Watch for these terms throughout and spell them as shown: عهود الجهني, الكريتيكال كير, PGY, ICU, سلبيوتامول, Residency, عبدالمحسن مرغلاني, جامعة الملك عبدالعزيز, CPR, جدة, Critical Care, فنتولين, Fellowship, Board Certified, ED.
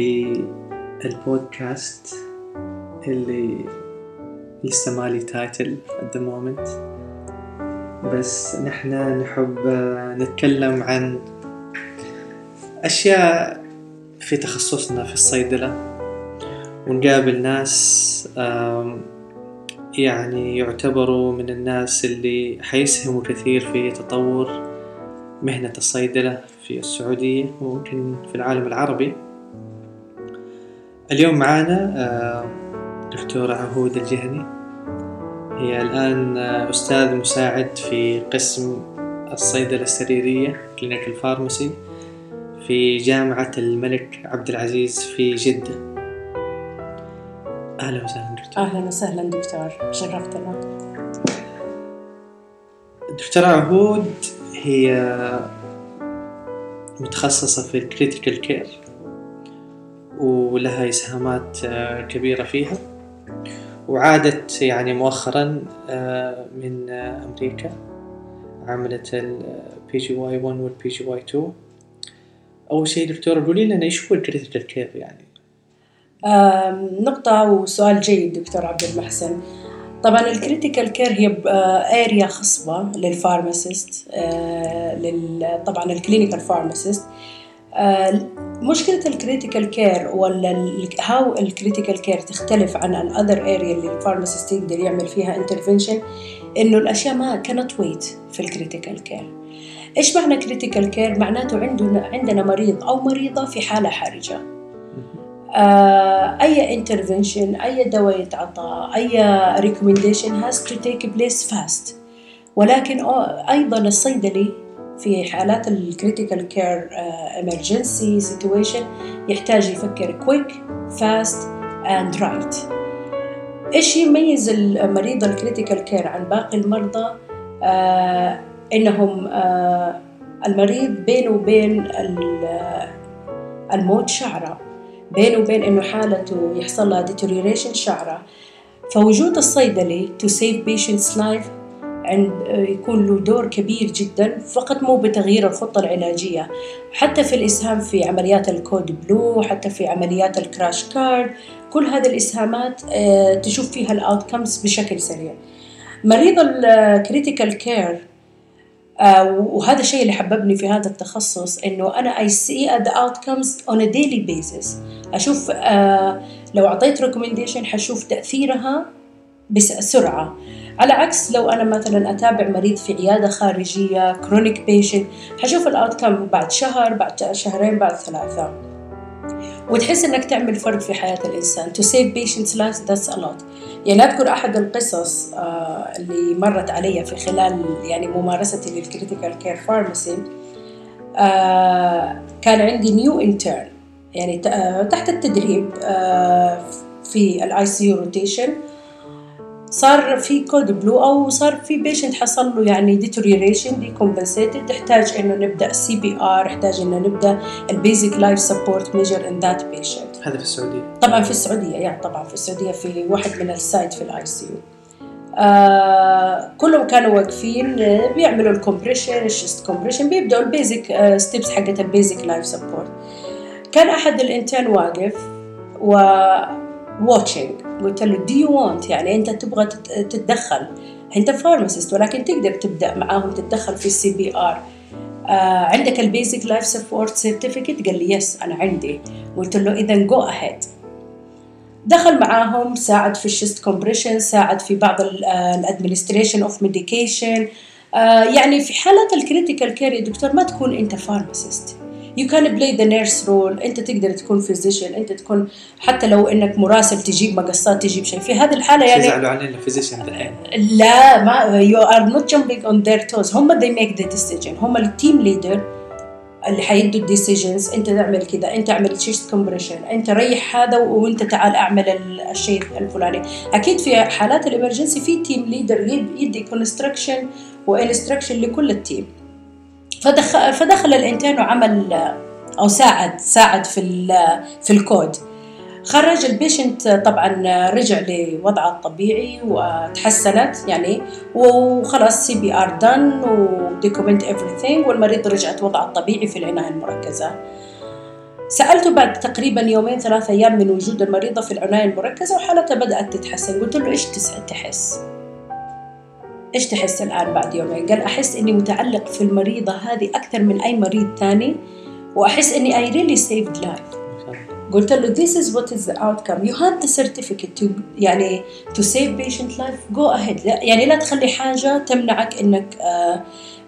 في البودكاست اللي لسه مالي تايتل at the moment، بس نحن نحب نتكلم عن أشياء في تخصصنا في الصيدلة، ونقابل ناس يعني يعتبروا من الناس اللي حيسهموا كثير في تطور مهنة الصيدلة في السعودية وممكن في العالم العربي. اليوم معانا دكتورة عهود الجهني، هي الآن أستاذ مساعد في قسم الصيدلة السريرية Clinical Pharmacy في جامعة الملك عبدالعزيز في جدة. أهلا وسهلا دكتور. أهلا وسهلا دكتور، شرفتنا. دكتورة عهود هي متخصصة في الكريتيكال كير ولها إسهامات كبيرة فيها، وعادت يعني مؤخرا من أمريكا، عملت ال PGY 1 وال PGY 2. أول شيء دكتورة قولي لنا إيش هو الكريتيكال كير يعني؟ نقطة وسؤال جيد دكتور عبدالمحسن. طبعا الكريتيكال كير هي اريا خصبة للفارماسيست، طبعا الكلينيكال فارماسيست. مشكلة الكريتيكال كير ولا هاو الكريتيكال كير تختلف عن الاذر اريا اللي الفارماسيست يقدر يعمل فيها انترفينشن، انه الاشياء ما كانت ويت في الكريتيكال كير. ايش معنى كريتيكال كير؟ معناته عندنا مريض او مريضة في حالة حرجة، اي انترفنشن، اي دواء يتعطى، اي ريكومنديشن has to take place fast. ولكن ايضا الصيدلي في حالات الكريتيكال كير emergency situation يحتاج يفكر quick fast and right. ايش يميز المريض الكريتيكال كير عن باقي المرضى؟ انهم المريض بينه وبين الموت شعره، بينه وبين إنه حالته يحصل لها deterioration شعرة. فوجود الصيدلي to save patient's life يكون له دور كبير جدا، فقط مو بتغيير الخطة العلاجية، حتى في الإسهام في عمليات الكود بلو، حتى في عمليات الكراش كارد. كل هذه الإسهامات تشوف فيها الأوتكمز بشكل سريع. مريض الكريتيكال كير، وهذا الشيء اللي حببني في هذا التخصص، إنه أنا I see the outcomes on a daily basis. أشوف لو أعطيت recommendation حشوف تأثيرها بسرعة، على عكس لو أنا مثلا أتابع مريض في عيادة خارجية chronic patient حشوف outcome بعد شهر، بعد شهرين، بعد ثلاثة. وتحس إنك تعمل فرق في حياة الإنسان. To save patients' lives that's a lot. يعني أذكر أحد القصص اللي مرت علي في خلال يعني ممارستي للكريتيكال كير فارماسي. كان عندي نيو انترن يعني تحت التدريب في ICU روتيشن. صار في كود بلو أو صار في بيشنت حصل له يعني ديتوريوريشن ديكومبنسيتد، تحتاج إنه نبدأ CPR، تحتاج إنه نبدأ البيزيك لايف سبورت ميجر إن ذات بيشنت. هذا في السعودية؟ طبعا في السعودية، يعني طبعا في السعودية في واحد من السايت في ICU. كلهم كانوا واقفين بيعملوا الكمبريشن، الشيست كومبريشن، بيبدأوا البيزيك ستيبس حقت البيزيك لايف سبورت. كان أحد الانترن واقف و watching. قلت له do you want، يعني أنت تبغى تتدخل، أنت فارماسيست ولكن تقدر تبدأ معاهم تتدخل في CPR. عندك البيزيك لايف سبورت سيرتيفيكت؟ قال لي يس أنا عندي. قلت له إذن go ahead. دخل معاهم، ساعد في الشيست كومبريشن، ساعد في بعض الادمنستريشن أوف ميديكيشن. يعني في حالات الكريتيكال كير يا دكتور ما تكون أنت فارماسيست، you can play the nurse role. أنت تقدر تكون physician، أنت تكون حتى لو إنك مراسل تجيب مقصات تجيب شيء. في هذه الحالة يعني يزعلوا علينا physician الآن، لا ما you are not jumping on their toes. هم they make the decision، هم التيم ليدر اللي حيدوا decisions. أنت تعمل كذا، أنت اعمل chest compression، أنت ريح هذا وأنت تعال أعمل الشيء الفلاني. أكيد في حالات الإمرجنسي في تيم ليدر يدي construction وinstruction لكل التيم. فدخل الانترن وعمل او ساعد في الكود. خرج البيشنت، طبعا رجع لوضعه الطبيعي وتحسنت يعني، وخلاص سي بي ار دان ودوكيومنت ايفريثينج، والمريض رجعت وضعه الطبيعي في العنايه المركزه. سألته بعد تقريبا يومين 3 أيام من وجود المريضة في العناية المركزة وحالتها بدأت تتحسن. قلت له إيش تحس الآن بعد يومين؟ قال أحس إني متعلق في المريضة هذه أكثر من أي مريض تاني، وأحس إني I really saved life. قلت له this is what is the outcome. You had the certificate to يعني to save patient life. Go ahead. يعني لا تخلي حاجة تمنعك إنك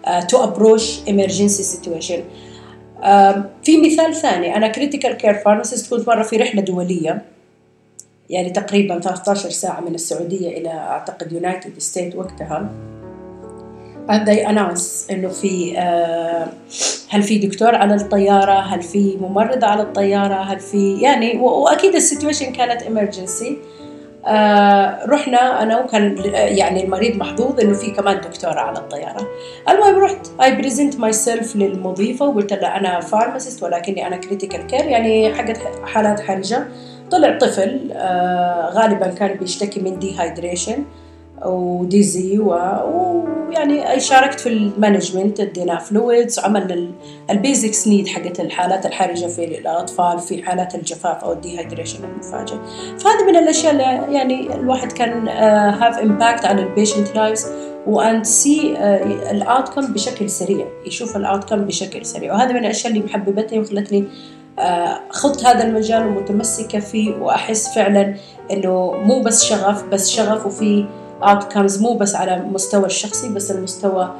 to approach emergency situation. في مثال ثاني، أنا critical care pharmacist كنت مرة في رحلة دولية يعني تقريبا 13 ساعة من السعودية إلى أعتقد يونايتد ستيت وقتها. And they announce إنه في هل في دكتور على الطيارة، هل في ممرضة على الطيارة، هل في يعني وأكيد السيتويشن كانت إمرجنسي. رحنا أنا وكان يعني المريض محظوظ إنه في كمان دكتورة على الطيارة. المهم رحت I present myself للمضيفة وقلت لها أنا فارماسيست ولكني أنا كريتيكال كير يعني حقت حالات حرجة. طلع طفل غالبا كان بيشتكي من ديهايدريشن وديزي ويعني شاركت في المانجمنت، ادينا فلويدز، عملنا البيزكس نيد حقت الحالات الحرجة في الأطفال في حالات الجفاف أو الديهايدريشن المفاجئ. فهذه من الأشياء اللي يعني الواحد كان have impact على البيشنت لايفز وأن سي الأوتكم بشكل سريع، يشوف الأوتكم بشكل سريع. وهذا من الأشياء اللي محببتني وخلتني خط هذا المجال ومتمسكة فيه، وأحس فعلا أنه مو بس شغف، بس شغف وفي outcomes مو بس على مستوى الشخصي بس المستوى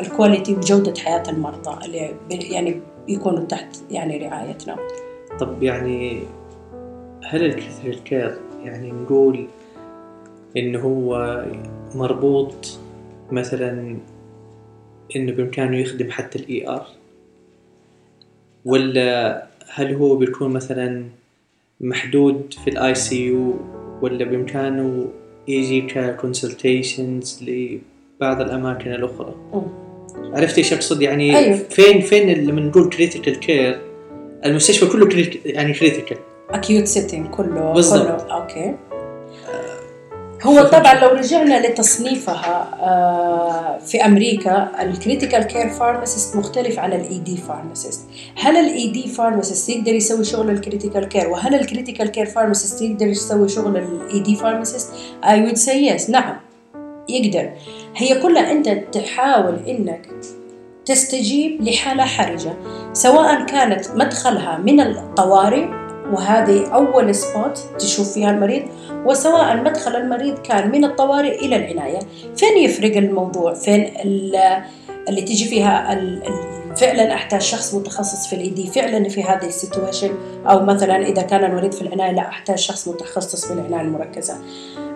الكواليتي وجودة حياة المرضى اللي يعني يكونوا تحت يعني رعايتنا. طب يعني هل الكريتيكال كير يعني نقول إنه هو مربوط مثلا إنه بإمكانه يخدم حتى الإي آر، ولا هل هو بيكون مثلا محدود في الآي سي يو، ولا بإمكانه يجي ككونسلتيشنز لبعض الأماكن الأخرى؟ عرفتي إيش أقصد يعني؟ أيوه. فين اللي منقول كريتيكال كير المستشفى كله يعني كريتيكال أكيوت سيتين كله بالضبط. أوكي هو طبعا لو رجعنا لتصنيفها في أمريكا الكريتيكال كير فارماسيست مختلف على الإي دي فارماسيست. هل الإي دي فارماسيست يقدر يسوي شغل الكريتيكال كير، وهل الكريتيكال كير فارماسيست يقدر يسوي شغل الإي دي فارماسيست؟ I would say yes. نعم يقدر. هي كلها أنت تحاول إنك تستجيب لحالة حرجة سواء كانت مدخلها من الطوارئ وهذه أول سبوت تشوف فيها المريض، وسواء مدخل المريض كان من الطوارئ إلى العناية. فين يفرق الموضوع؟ فين اللي تيجي فيها فعلا أحتاج شخص متخصص في الإيدي فعلا في هذه السيتويشن، أو مثلا إذا كان المريض في العناية لا أحتاج شخص متخصص في العناية المركزة.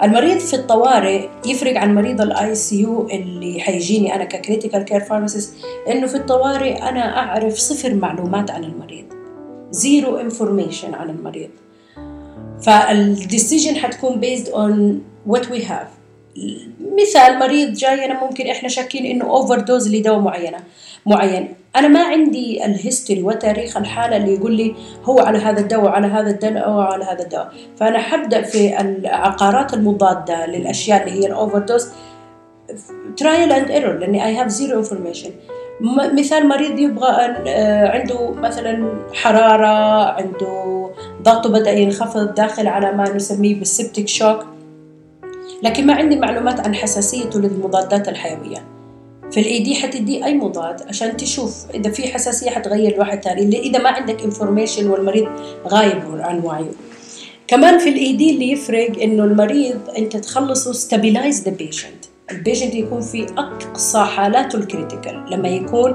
المريض في الطوارئ يفرق عن مريض الآي سي يو اللي حيجيني أنا ككريتيكال كير فارماسيست، إنه في الطوارئ أنا أعرف 0 معلومات عن المريض، 0 information عن المريض. فالديسيجن حتكون based on what we have. مثال مريض جاي أنا ممكن إحنا شاكين إنه overdose لدواء معين، أنا ما عندي الهيستوري وتاريخ الحالة اللي يقول لي هو على هذا الدواء على هذا الدواء أو على هذا الدواء. فأنا حبدأ في العقارات المضادة للأشياء اللي هي الoverdose trial and error لأني I have 0 information. مثال مريض يبغى عنده مثلا حرارة، عنده ضغطه بدأ ينخفض داخل على ما نسميه بالسبتيك شوك، لكن ما عندي معلومات عن حساسيته للمضادات الحيوية. في الإي دي حتدي أي مضاد عشان تشوف إذا في حساسية حتغير الواحد تاني إذا ما عندك انفورميشن والمريض غايب عن وعيه. كمان في الإي دي اللي يفرق إنه المريض أنت تخلصه stabilize the patient. البيشنت يكون في أقصى حالاته الكريتيكال لما يكون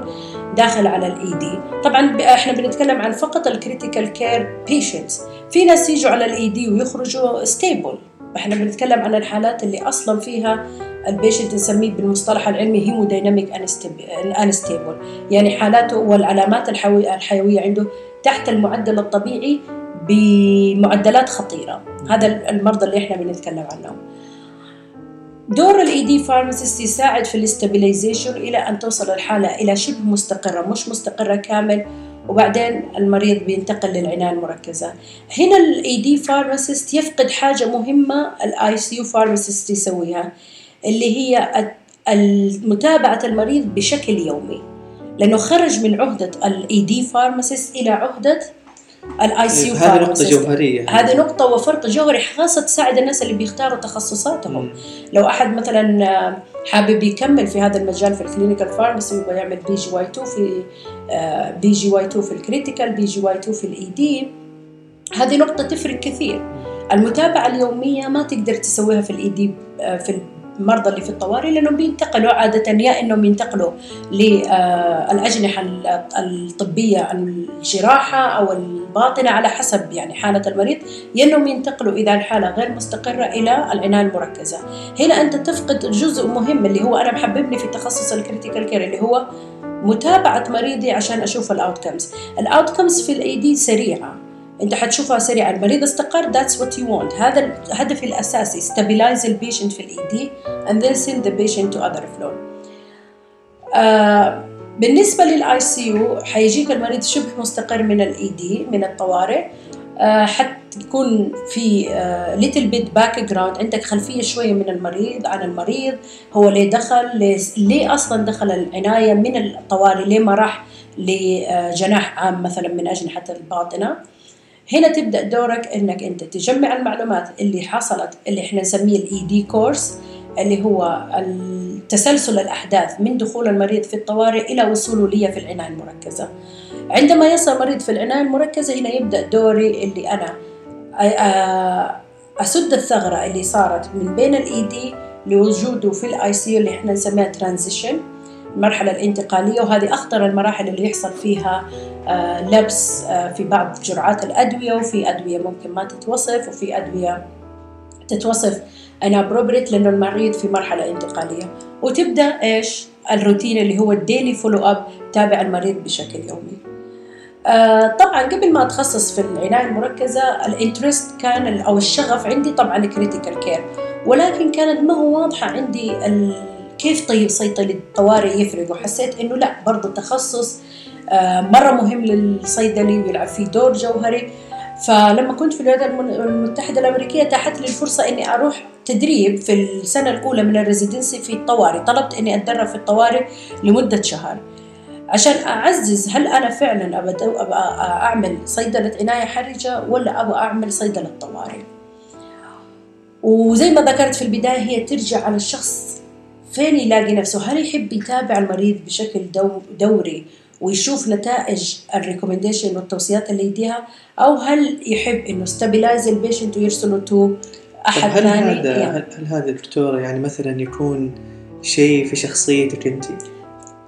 داخل على الإي دي. طبعا احنا بنتكلم عن فقط الكريتيكال كير بيشنتس، في ناس يجوا على الإي دي ويخرجوا ستيبل، احنا بنتكلم عن الحالات اللي أصلا فيها البيشنت نسميه بالمصطلح العلمي هيموديناميك انستيبل، يعني حالاته والعلامات الحيوية عنده تحت المعدل الطبيعي بمعدلات خطيرة. هذا المرضى اللي احنا بنتكلم عنهم. دور الإي دي فارماسيست يساعد في الاستابيلايزيشن إلى أن توصل الحالة إلى شبه مستقرة، مش مستقرة كامل، وبعدين المريض بينتقل للعناية المركزة. هنا الإي دي فارماسيست يفقد حاجة مهمة الآي سي يو فارماسيست يسويها اللي هي متابعة المريض بشكل يومي، لأنه خرج من عهدة ال ED فارماسيست إلى عهدة ال ICU فارماسيست. هذه نقطة جوهرية، هذه نقطة وفرق جوهري خاصة تساعد الناس اللي بيختاروا تخصصاتهم. لو أحد مثلا حابب يكمل في هذا المجال في الكلينيكال فارماسي ويعمل PGY2 في PGY2 في الكريتيكال، PGY2 في ال ED، هذه نقطة تفرق كثير. المتابعة اليومية ما تقدر تسويها في ال ED في المرضى اللي في الطوارئ، لأنهم بينتقلوا عادة يا إنهم ينتقلوا للأجنحة الطبية الجراحة أو الباطنة على حسب يعني حالة المريض، يا إنهم ينتقلوا إذا الحالة غير مستقرة إلى العناية المركزة. هنا أنت تفقد جزء مهم اللي هو أنا محببني في تخصص الكريتيكال كير اللي هو متابعة مريضي عشان أشوف الأوتكمز. الأوتكمز في الأي دي سريعة، انت حتشوفها سريعا، المريض استقر that's what you want. هذا الهدف الاساسي، stabilize the patient في الED and then send the patient to other floor. بالنسبه للICU حيجيك المريض شبه مستقر من الED من الطوارئ، حتكون في little bit background، عندك خلفيه شويه من المريض عن المريض، هو ليه دخل، ليه اصلا دخل العنايه من الطوارئ، ليه ما راح لجناح عام مثلا من اجنحه الباطنه. هنا تبدأ دورك إنك أنت تجمع المعلومات اللي حصلت اللي إحنا نسميه الإيدي كورس اللي هو تسلسل الأحداث من دخول المريض في الطوارئ إلى وصوله لي في العناية المركزة. عندما يصل المريض في العناية المركزة هنا يبدأ دوري اللي أنا أسد الثغرة اللي صارت من بين الإيدي لوجوده في الآي سي اللي إحنا نسميها ترانزيشن، المرحلة الانتقالية، وهذه أخطر المراحل اللي يحصل فيها لبس في بعض جرعات الأدوية، وفي أدوية ممكن ما تتوصف وفي أدوية تتوصف inappropriate لأنه المريض في مرحلة انتقالية. وتبدأ إيش الروتين اللي هو الديلي فولو أب، تابع المريض بشكل يومي. طبعا قبل ما أتخصص في العناية المركزة الانترست كان أو الشغف عندي طبعا كريتيكال كير، ولكن كانت ما هو واضحة عندي كيف طيب صيدلة الطوارئ يفرق، وحسيت إنه لا برضه التخصص مرة مهم للصيدلي ويلعب فيه دور جوهري. فلما كنت في الولايات المتحدة الأمريكية تاحت لي الفرصة إني أروح تدريب في السنة الأولى من الريزيدنسي في الطوارئ، طلبت إني أتدرب في الطوارئ لمدة شهر عشان أعزز هل أنا فعلا أبغى أعمل صيدلة عناية حرجة ولا أبغى أعمل صيدلة طوارئ. وزي ما ذكرت في البداية هي ترجع على الشخص فين يلاقي نفسه، هل يحب يتابع المريض بشكل دوري ويشوف نتائج الريكومنديشن والتوصيات اللي يديها، أو هل يحب إنه stabilize the patient ويرسله تو أحد ثاني. هل هذا دكتورة يعني مثلا يكون شيء في شخصيتك أنت؟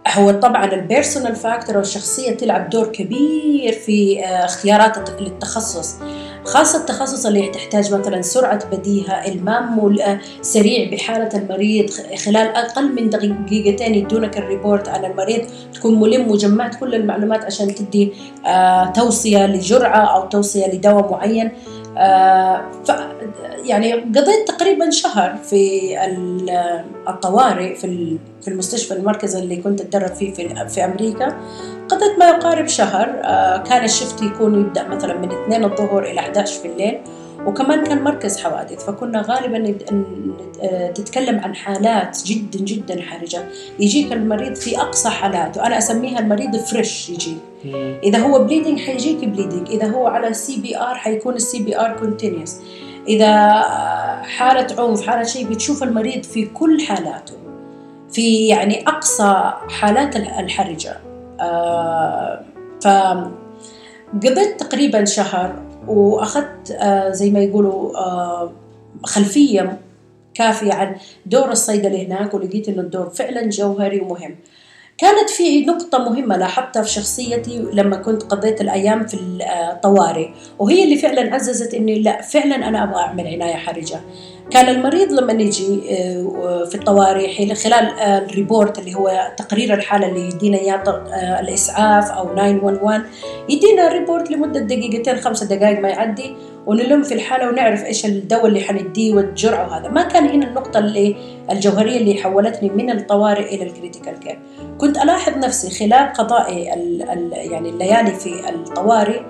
هو طبعا البيرسونال فاكتور والشخصية تلعب دور كبير في اختيارات للتخصص، خاصة التخصص اللي تحتاج مثلا سرعة بديهة، المام سريع بحالة المريض خلال أقل من دقيقتين يدونك الريبورت على المريض، تكون ملم وجمعت كل المعلومات عشان تدي توصية لجرعة أو توصية لدواء معين. يعني قضيت تقريبا شهر في الطوارئ في المستشفى المركز اللي كنت أتدرب فيه في أمريكا، قضيت ما يقارب شهر. كان الشفت يكون يبدأ مثلا من 2 الظهر إلى 11 في الليل، وكمان كان مركز حوادث، فكنا غالبا تتكلم عن حالات جدا جدا حرجة، يجيك المريض في أقصى حالات، وأنا أسميها المريض فريش يجي. إذا هو بليدنج حيجيك بليدنج، إذا هو على CPR حيكون CPR كونتينيوس، إذا حالة عنف حالة شيء، بتشوف المريض في كل حالاته في يعني أقصى حالات الحرجة. فقضيت تقريبا شهر وأخذت زي ما يقولوا خلفية كافية عن دور الصيدلي هناك، ولقيت إنه الدور فعلا جوهري ومهم. كانت في نقطة مهمة لاحظتها في شخصيتي لما كنت قضيت الأيام في الطوارئ، وهي اللي فعلا عززت إني لا فعلا أنا أبغى أعمل عناية حرجة. كان المريض لما يجي في الطوارئ خلال الريبورت اللي هو تقرير الحالة اللي يدينا إياه الإسعاف أو 911، يدينا ريبورت لمدة دقيقتين 5 دقائق ما يعدي، ونلم في الحالة ونعرف إيش الدواء اللي حنديه والجرعة. وهذا ما كان هنا النقطة اللي الجوهرية اللي حولتني من الطوارئ إلى الكريتيكال كير. كنت ألاحظ نفسي خلال قضائي يعني الليالي في الطوارئ،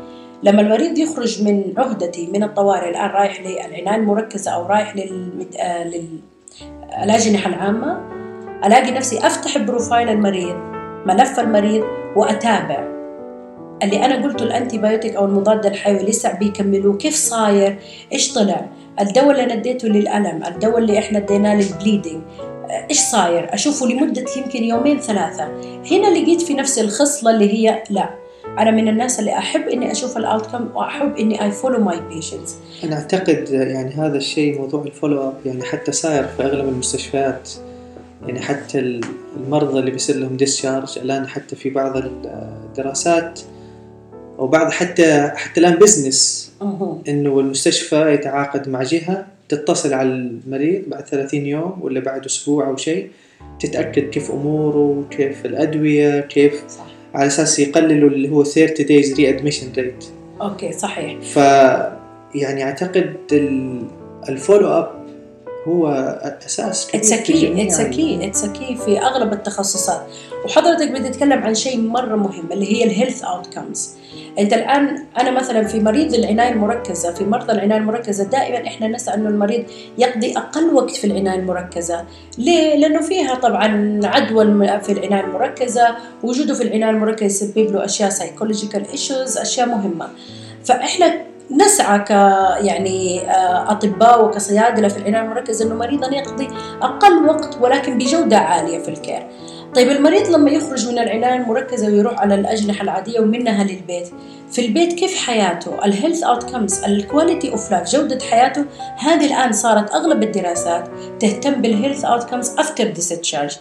لما المريض يخرج من عهدتي من الطوارئ الآن رايح للعناية المركزة أو رايح للأجنحة العامة، ألاقي نفسي أفتح بروفايل المريض ملف المريض وأتابع. اللي أنا قلته الأنتيبيوتيك أو المضاد الحيوي لسه بيكملوه، كيف صاير، إيش طلع، الدواء اللي نديته للألم، الدواء اللي إحنا اديناه للبليدنج، إيش صاير، أشوفه لمدة يمكن يومين ثلاثة. هنا لقيت في نفس الخصلة اللي هي لا، أنا من الناس اللي أحب إني أشوف الأوتكم وأحب إني I follow my patients. أنا أعتقد يعني هذا الشيء موضوع الفولو أب يعني حتى صاير في أغلب المستشفيات، يعني حتى المرضى اللي بيصير لهم ديسشارج الآن حتى في بعض الدراسات وبعض حتى الآن بزنس إنه المستشفى يتعاقد مع جهة تتصل على المريض بعد 30 يوم ولا بعد أسبوع أو شيء، تتأكد كيف أموره، كيف الأدوية، كيف صح. على أساس يقللوا اللي هو 30 days re-admission rate. أوكي صحيح. فيعني أعتقد الفولو أب هو أساس. It's a key في أغلب التخصصات. وحضرتك بتتكلم عن شيء مرة مهم اللي هي الهيلث outcomes. أنت الآن أنا مثلا في مريض العناية المركزة، في مرضى العناية المركزة دائما إحنا نسأل إنه المريض يقضي أقل وقت في العناية المركزة. ليه؟ لأنه فيها طبعا عدوى في العناية المركزة، وجوده في العناية المركزة يسبب له أشياء psychological issues، أشياء مهمة. فإحنا نسعى يعني أطباء وكصيادلة في العناية المركزة أنه مريضاً يقضي أقل وقت ولكن بجودة عالية في الكير. طيب المريض لما يخرج من العناية المركزة ويروح على الأجنحة العادية ومنها للبيت، في البيت كيف حياته، الهيلث اوتكمز، الكواليتي اوف لايف، جودة حياته، هذه الآن صارت أغلب الدراسات تهتم بالهيلث اوتكمز افتر ديسشارج.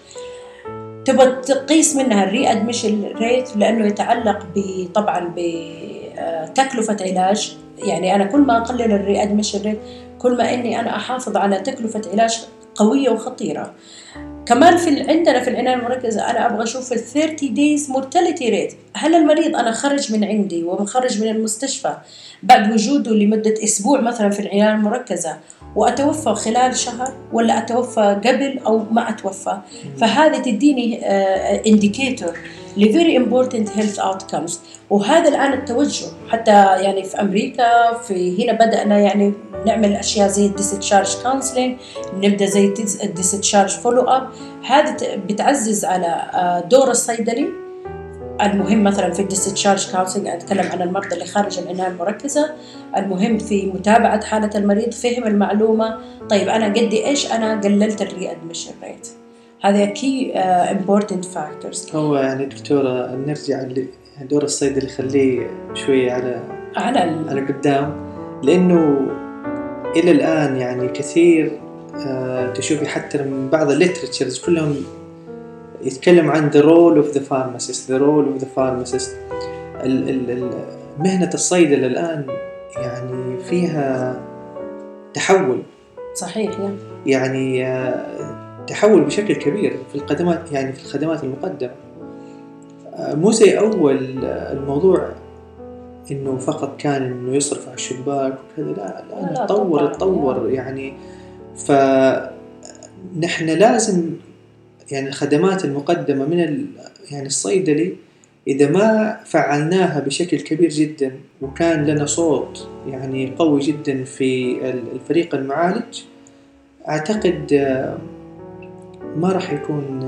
تبغى تقيس منها الري ادميشن ريت لأنه يتعلق طبعاً بتكلفة علاج. يعني أنا كل ما أقلل الري أدميشن ريت كل ما إني أنا أحافظ على تكلفة علاج قوية وخطيرة. كمان عندنا في العناية المركزة أنا أبغى أشوف ال 30 days mortality rate. هل المريض أنا خرج من عندي ومخرج من المستشفى بعد وجوده لمدة أسبوع مثلا في العناية المركزة وأتوفى خلال شهر، ولا أتوفى قبل أو ما أتوفى؟ فهذا تديني indicator ل very important health outcomes. وهذا الآن التوجه حتى يعني في أمريكا، في هنا بدأنا يعني نعمل أشياء زي discharge counseling، نبدأ زي discharge follow up. هذا بتعزز على دور الصيدلي المهم مثلا في الديستشارج كونسلنج. أتكلم عن المرضى اللي خارج العناية المركزة، المهم في متابعة حالة المريض، فهم المعلومة. طيب أنا قدي إيش أنا قللت الري أدميشن ريت، هذا كي امبورتنت فاكتورز. هو يعني دكتورة نرجع لدور الصيدلي خليه شوية على قدام، لأنه إلى الآن يعني كثير تشوفي حتى من بعض الليترتشرز كلهم يتكلم عن the role of the pharmacist مهنة الصيدلة الآن يعني فيها تحول. صحيح. يعني تحول بشكل كبير في الخدمات، يعني في الخدمات المقدمة، مو زي أول الموضوع إنه فقط كان إنه يصرف على الشباك وكذا. لا الآن تطور يعني. فنحن لازم يعني الخدمات المقدمة من يعني الصيدلي إذا ما فعلناها بشكل كبير جدا وكان لنا صوت يعني قوي جدا في الفريق المعالج، أعتقد ما راح يكون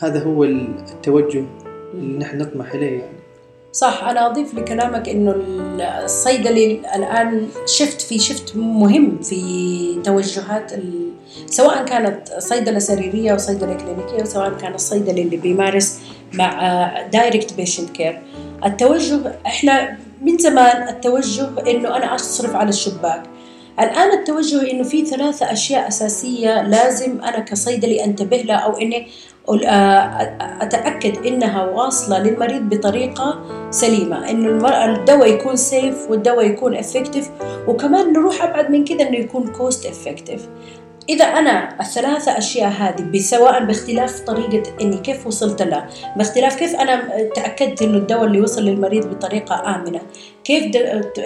هذا هو التوجه اللي نحن نطمح إليه يعني. صح. أنا أضيف لكلامك إنه الصيدلي الآن شفت مهم في توجهات سواء كانت صيدلة سريرية أو صيدلة كلينيكية، وسواء كان الصيدلي اللي بيمارس مع دايركت بيشنت كير. التوجه إحنا من زمان التوجه إنه أنا أصرف على الشباك، الآن التوجه إنه في 3 أشياء أساسية لازم أنا كصيدلي أنتبه لها أو إني أتأكد إنها واصلة للمريض بطريقة سليمة، إنه الدواء يكون سيف والدواء يكون إفكتيف، وكمان نروح أبعد من كده إنه يكون كوست إفكتيف. إذا أنا ال3 أشياء هذه سواء باختلاف طريقة إني كيف وصلت لها، باختلاف كيف أنا تأكدت إنه الدواء اللي وصل للمريض بطريقة آمنة، كيف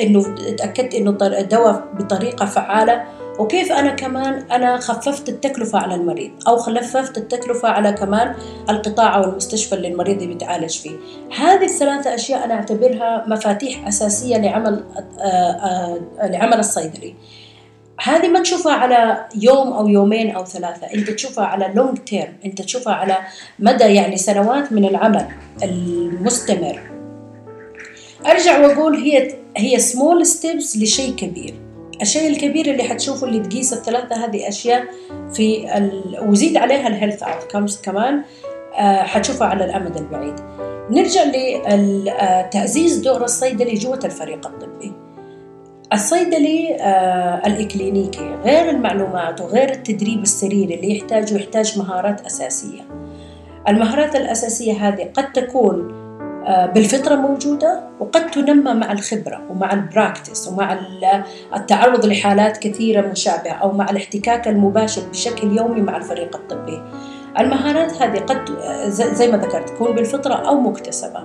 إنه تأكدت إنه الدواء بطريقة فعالة، وكيف أنا كمان أنا خففت التكلفة على المريض أو خففت التكلفة على كمان القطاع أو المستشفى اللي المريض بيتعالج فيه. هذه ال3 أشياء أنا أعتبرها مفاتيح أساسية لعمل الصيدلي. هذه ما تشوفها على يوم أو يومين أو ثلاثة، أنت تشوفها على لونج تيرم، أنت تشوفها على مدى يعني سنوات من العمل المستمر. أرجع وأقول هي سمول ستيبس لشيء كبير. الشيء الكبير اللي حتشوفه اللي تقيس الثلاثة هذه أشياء في وزيد عليها الهيلث أوتكمز كمان حتشوفها على الأمد البعيد. نرجع لتعزيز دور الصيدلي جوة الفريق الطبي. الصيدلي الإكلينيكي غير المعلومات وغير التدريب السريري اللي يحتاج مهارات أساسية. المهارات الأساسية هذه قد تكون بالفطرة موجودة وقد تنمى مع الخبرة ومع البراكتس ومع التعرض لحالات كثيرة مشابهة أو مع الاحتكاك المباشر بشكل يومي مع الفريق الطبي. المهارات هذه قد زي ما ذكرت تكون بالفطرة أو مكتسبة.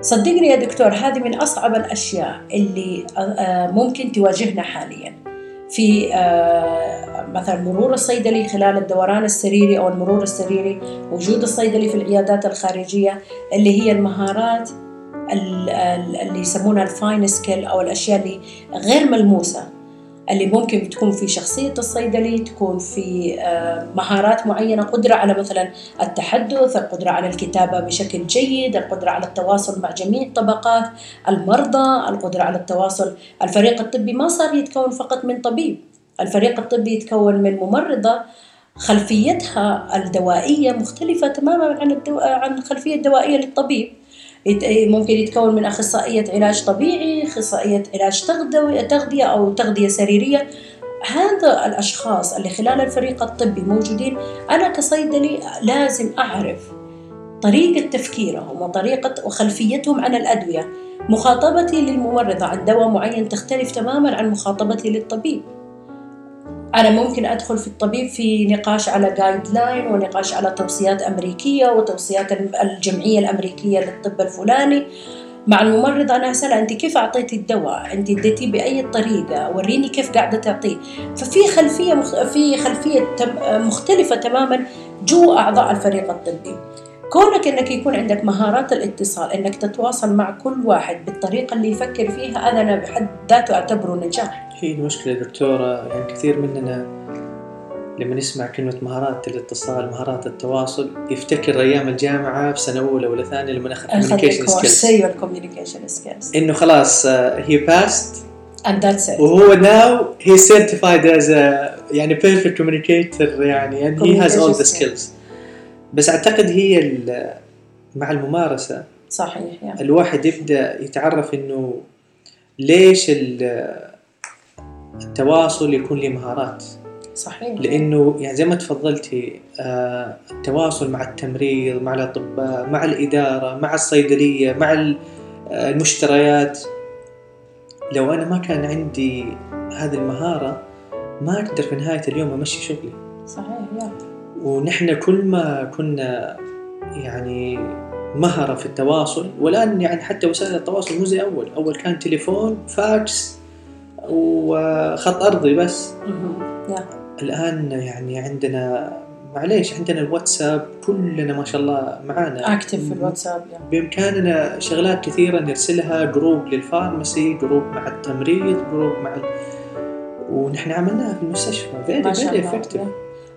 صدقني يا دكتور هذه من أصعب الأشياء اللي ممكن تواجهنا حاليا في مثلا مرور الصيدلي خلال الدوران السريري أو المرور السريري، وجود الصيدلي في العيادات الخارجية، اللي هي المهارات اللي يسمونها الفاين سكيل أو الأشياء اللي غير ملموسة، اللي ممكن تكون في شخصية الصيدلي، تكون في مهارات معينة، قدرة على مثلا التحدث، القدرة على الكتابة بشكل جيد، القدرة على التواصل مع جميع طبقات المرضى، القدرة على التواصل. الفريق الطبي ما صار يتكون فقط من طبيب، الفريق الطبي يتكون من ممرضة خلفيتها الدوائية مختلفة تماما عن الخلفية الدوائية للطبيب، ممكن يتكون من أخصائية علاج طبيعي، أخصائية علاج تغذية أو تغذية سريرية. هذا الأشخاص اللي خلال الفريق الطبي موجودين، أنا كصيدلي لازم أعرف طريقة تفكيرهم وطريقة وخلفيتهم عن الأدوية. مخاطبتي للممرضة عن دواء معين تختلف تماما عن مخاطبتي للطبيب. أنا ممكن أدخل في الطبيب في نقاش على جايد لاين ونقاش على توصيات أمريكية وتوصيات الجمعية الأمريكية للطب الفلاني. مع الممرضة أنا أسألها أنت كيف أعطيتي الدواء؟ أنت اديتيه بأي طريقة؟ وريني كيف قاعدة تعطيه. ففي خلفية مختلفة تماماً جو أعضاء الفريق الطبي. كونك أنك يكون عندك مهارات الاتصال، أنك تتواصل مع كل واحد بالطريقة اللي يفكر فيها، هذا أنا بحد ذاته أعتبره نجاح. هي المشكلة دكتورة، يعني كثير مننا لما نسمع كلمة مهارات الاتصال، مهارات التواصل، يفتكر أيام الجامعة في سنة أولى ولا ثانية لما ناخذ communication skills إنه خلاص he passed and that's it، وهو now he certified as a يعني perfect communicator، يعني he has all the skills. بس أعتقد هي مع الممارسة، صحيح، يعني الواحد يبدأ يتعرف إنه ليش التواصل يكون له مهارات، صحيح، لأنه يعني زي ما تفضلتي التواصل مع التمريض، مع الأطباء، مع الإدارة، مع الصيدلية، مع المشتريات. لو أنا ما كان عندي هذه المهارة ما أقدر في نهاية اليوم أمشي شغلي، صحيح يعني. ونحن كل ما كنا يعني مهرة في التواصل، والآن يعني حتى وسائل التواصل مو زي أول كان تليفون، فاكس، وخط أرضي بس. الآن يعني عندنا معليش عندنا الواتساب، كلنا ما شاء الله معانا أكتف في الواتساب، يعني بإمكاننا شغلات كثيرة نرسلها، جروب للفارماسي، جروب مع التمريض، جروب مع ونحن عملناها في المستشفى very effective.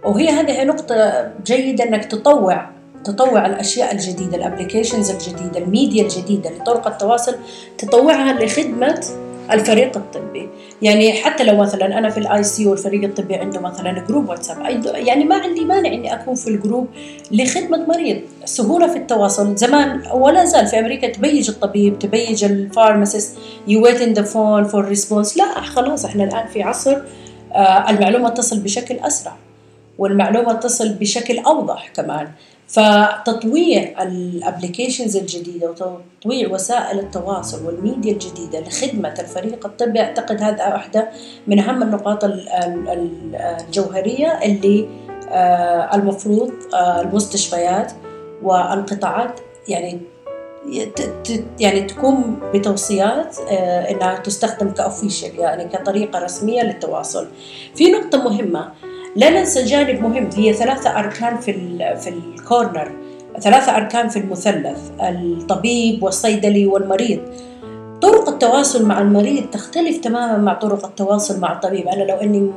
وهي هذه نقطة جيدة، أنك تطوع الأشياء الجديدة، الابليكيشنز الجديدة، الميديا الجديدة، لطرق التواصل تطوعها لخدمة الفريق الطبي. يعني حتى لو مثلا أنا في ICU الفريق الطبي عنده مثلا جروب واتساب، يعني ما عندي مانع إني أكون في الجروب لخدمة مريض. سهولة في التواصل، زمان ولا زال في أمريكا تبيج الطبيب، تبيج الفارماسيست، you wait in the phone for response. لا خلاص، إحنا الآن في عصر المعلومة تصل بشكل أسرع، والمعلومة تصل بشكل أوضح كمان. فتطويع الابليكيشنز الجديدة وتطويع وسائل التواصل والميديا الجديدة لخدمة الفريق الطبي، أعتقد هذا واحدة من أهم النقاط الجوهرية اللي المفروض المستشفيات والقطاعات يعني تكون بتوصيات إنها تستخدم كأوفيشال، يعني كطريقة رسمية للتواصل. في نقطة مهمة لا ننسى، جانب مهم، هي 3 أركان في الكورنر، 3 أركان في المثلث، الطبيب والصيدلي والمريض. طرق التواصل مع المريض تختلف تماما مع طرق التواصل مع الطبيب. أنا لو أني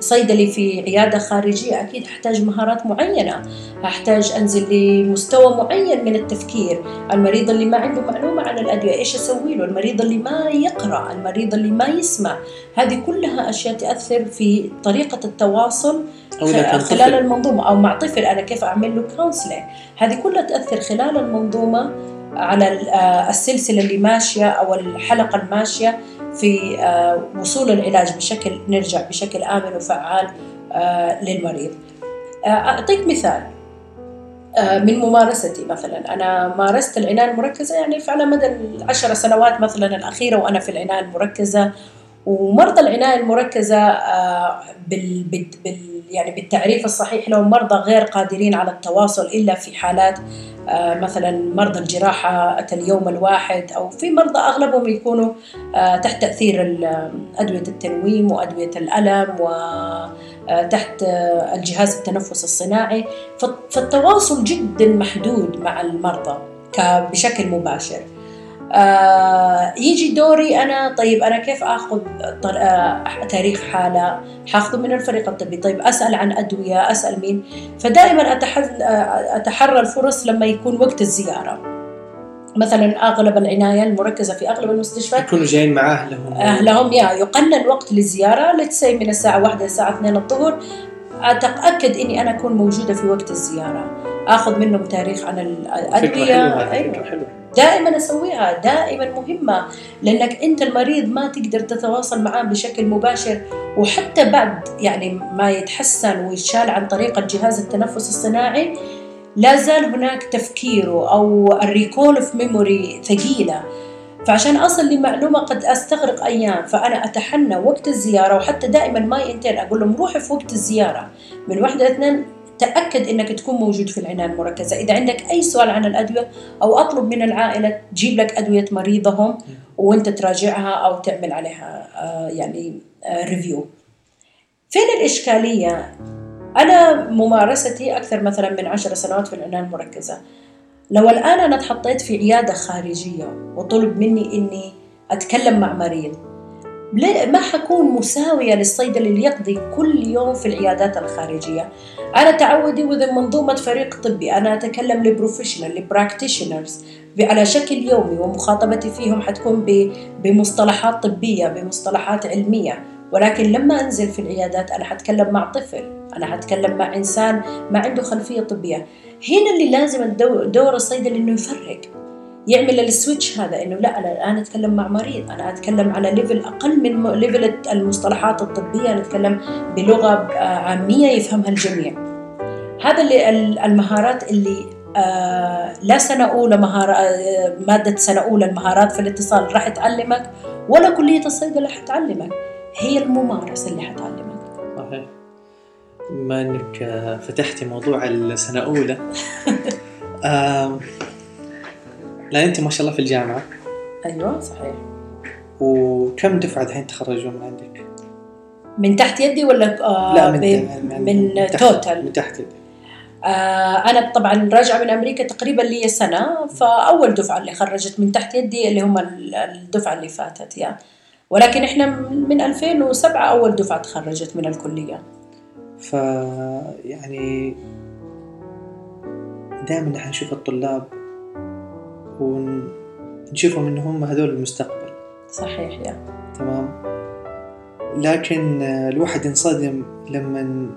صيدلي في عيادة خارجية أكيد أحتاج مهارات معينة، أحتاج أنزل لمستوى معين من التفكير. المريض اللي ما عنده معلومة عن الأدوية إيش أسوي له؟ المريض اللي ما يقرأ، المريض اللي ما يسمع، هذه كلها أشياء تأثر في طريقة التواصل خلال المنظومة. أو مع طفل أنا كيف أعمل له كونسلينج، هذه كلها تأثر خلال المنظومة على السلسلة اللي ماشية أو الحلقة الماشية في وصول العلاج بشكل نرجع بشكل آمن وفعال للمريض. أعطيك مثال من ممارستي. مثلا أنا مارست العناية المركزة يعني على مدى 10 سنوات مثلا الأخيرة وأنا في العناية المركزة. ومرضى العناية المركزة يعني بالتعريف الصحيح لهم مرضى غير قادرين على التواصل إلا في حالات مثلا مرضى الجراحة اليوم الواحد، أو في مرضى أغلبهم يكونوا تحت تأثير أدوية التنويم وأدوية الألم وتحت الجهاز التنفس الصناعي. فالتواصل جدا محدود مع المرضى بشكل مباشر. يجي دوري أنا، طيب أنا كيف أخذ تاريخ حالة؟ حأخذه من الفريق الطبي. طيب أسأل عن أدوية، أسأل مين؟ فدائما أتحرى الفرص لما يكون وقت الزيارة. مثلا أغلب العناية المركزة في أغلب المستشفيات يكونوا جايين مع أهلهم يقنن وقت للزيارة لتسي من الساعة 1 إلى الساعة 2 الظهر. أتأكد إني أنا أكون موجودة في وقت الزيارة، أخذ منهم تاريخ عن الأدوية. دائما أسويها، دائما مهمة، لأنك أنت المريض ما تقدر تتواصل معاه بشكل مباشر. وحتى بعد يعني ما يتحسن ويتشال عن طريق الجهاز التنفس الصناعي لا زال هناك تفكيره أو الريكول في ميموري ثقيلة. فعشان أصل لمعلومة قد أستغرق أيام، فأنا أتحنى وقت الزيارة. وحتى دائما ما ينتين أقول لهم روحي في وقت الزيارة من 1 إلى 2، تأكد أنك تكون موجود في العناية المركزة. إذا عندك أي سؤال عن الأدوية أو أطلب من العائلة تجيب لك أدوية مريضهم وأنت تراجعها أو تعمل عليها يعني ريفيو. فين الإشكالية؟ أنا ممارستي أكثر مثلا من 10 سنوات في العناية المركزة. لو الآن أنا اتحطيت في عيادة خارجية وطلب مني أني أتكلم مع مريض، ما حكون مساوية للصيدلي اللي يقضي كل يوم في العيادات الخارجية. أنا تعودي وضمن منظومة فريق طبي أنا أتكلم لبروفيشنال لبراكتيشنرز على شكل يومي، ومخاطبتي فيهم حتكون بمصطلحات طبية بمصطلحات علمية. ولكن لما أنزل في العيادات أنا حتكلم مع طفل، أنا حتكلم مع إنسان ما عنده خلفية طبية. هنا اللي لازم دور الصيدلي إنه يفرق، يعمل السويتش هذا، إنه لا أنا الآن أتكلم مع مريض، أنا أتكلم على ليفل أقل من ليفل المصطلحات الطبية، نتكلم بلغة عامية يفهمها الجميع. هذا اللي المهارات اللي لا سنة أولى مادة سنة أولى المهارات في الاتصال راح تعلمك، ولا كلية الصيدلة راح تعلمك، هي الممارسة اللي حتعلمك. صحيح. بما إنك فتحتي موضوع السنة أولى لا أنت ما شاء الله في الجامعة. أيوة صحيح. وكم دفعة الحين تخرجوا من عندك؟ من تحت يدي ولا لا من توتال؟ من تحت يدي. أنا طبعا راجعة من أمريكا تقريبا لي سنة، فأول دفعة اللي خرجت من تحت يدي اللي هم الدفعة اللي فاتت يعني. ولكن إحنا من 2007 أول دفعة تخرجت من الكلية. فيعني دائما نحن نشوف الطلاب ونشوفهم إن هم هذول المستقبل. صحيح يا تمام. لكن الواحد ينصدم لما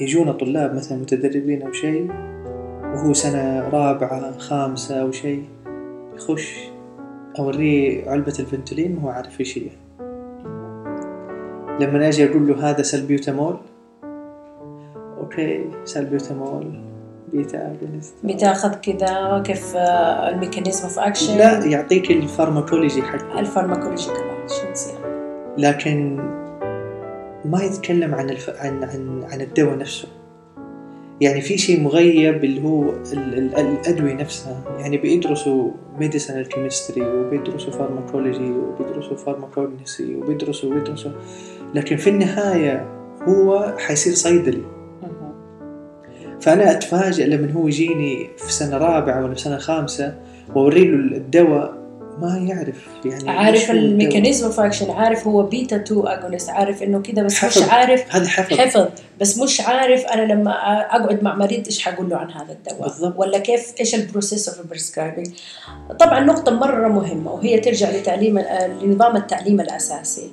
يجونا طلاب مثلا متدربين أو شيء وهو سنة 4 5 أو شيء، يخش أوريه علبة الفنتولين وهو عارف إيش هي. لما أجي أقول له هذا سلبيوتامول، أوكي سلبيوتامول بتاخذ كذا، كيف الميكانيزم اوف اكشن، لا يعطيك الفارماكولوجي حقه، الفارماكولوجيكال اكشنز يعني. لكن ما يتكلم عن عن الدواء نفسه. يعني في شيء مغيب اللي هو الادويه نفسها. يعني بيدرسوا ميديسينال كيمستري وبيدرسوا فارماكولوجي وبيدرسوا فارماكوجنسي وبيدرسوا لكن في النهايه هو حيصير صيدلي. فأنا أتفاجأ لما هو يجيني في سنة 4 ولا في سنة 5 وأوريله الدواء ما يعرف يعني عارف الميكانيزم فاكشن، عارف هو بيتا 2 اغونست، عارف انه كده، بس حفظ. مش عارف هذا حفظ بس مش عارف انا لما اقعد مع مريض ايش حقول له عن هذا الدواء بالضبط. ولا كيف ايش البروسيس اوف بريسكرايبنج. طبعا نقطه مره مهمه وهي ترجع لتعليم لنظام التعليم الاساسي.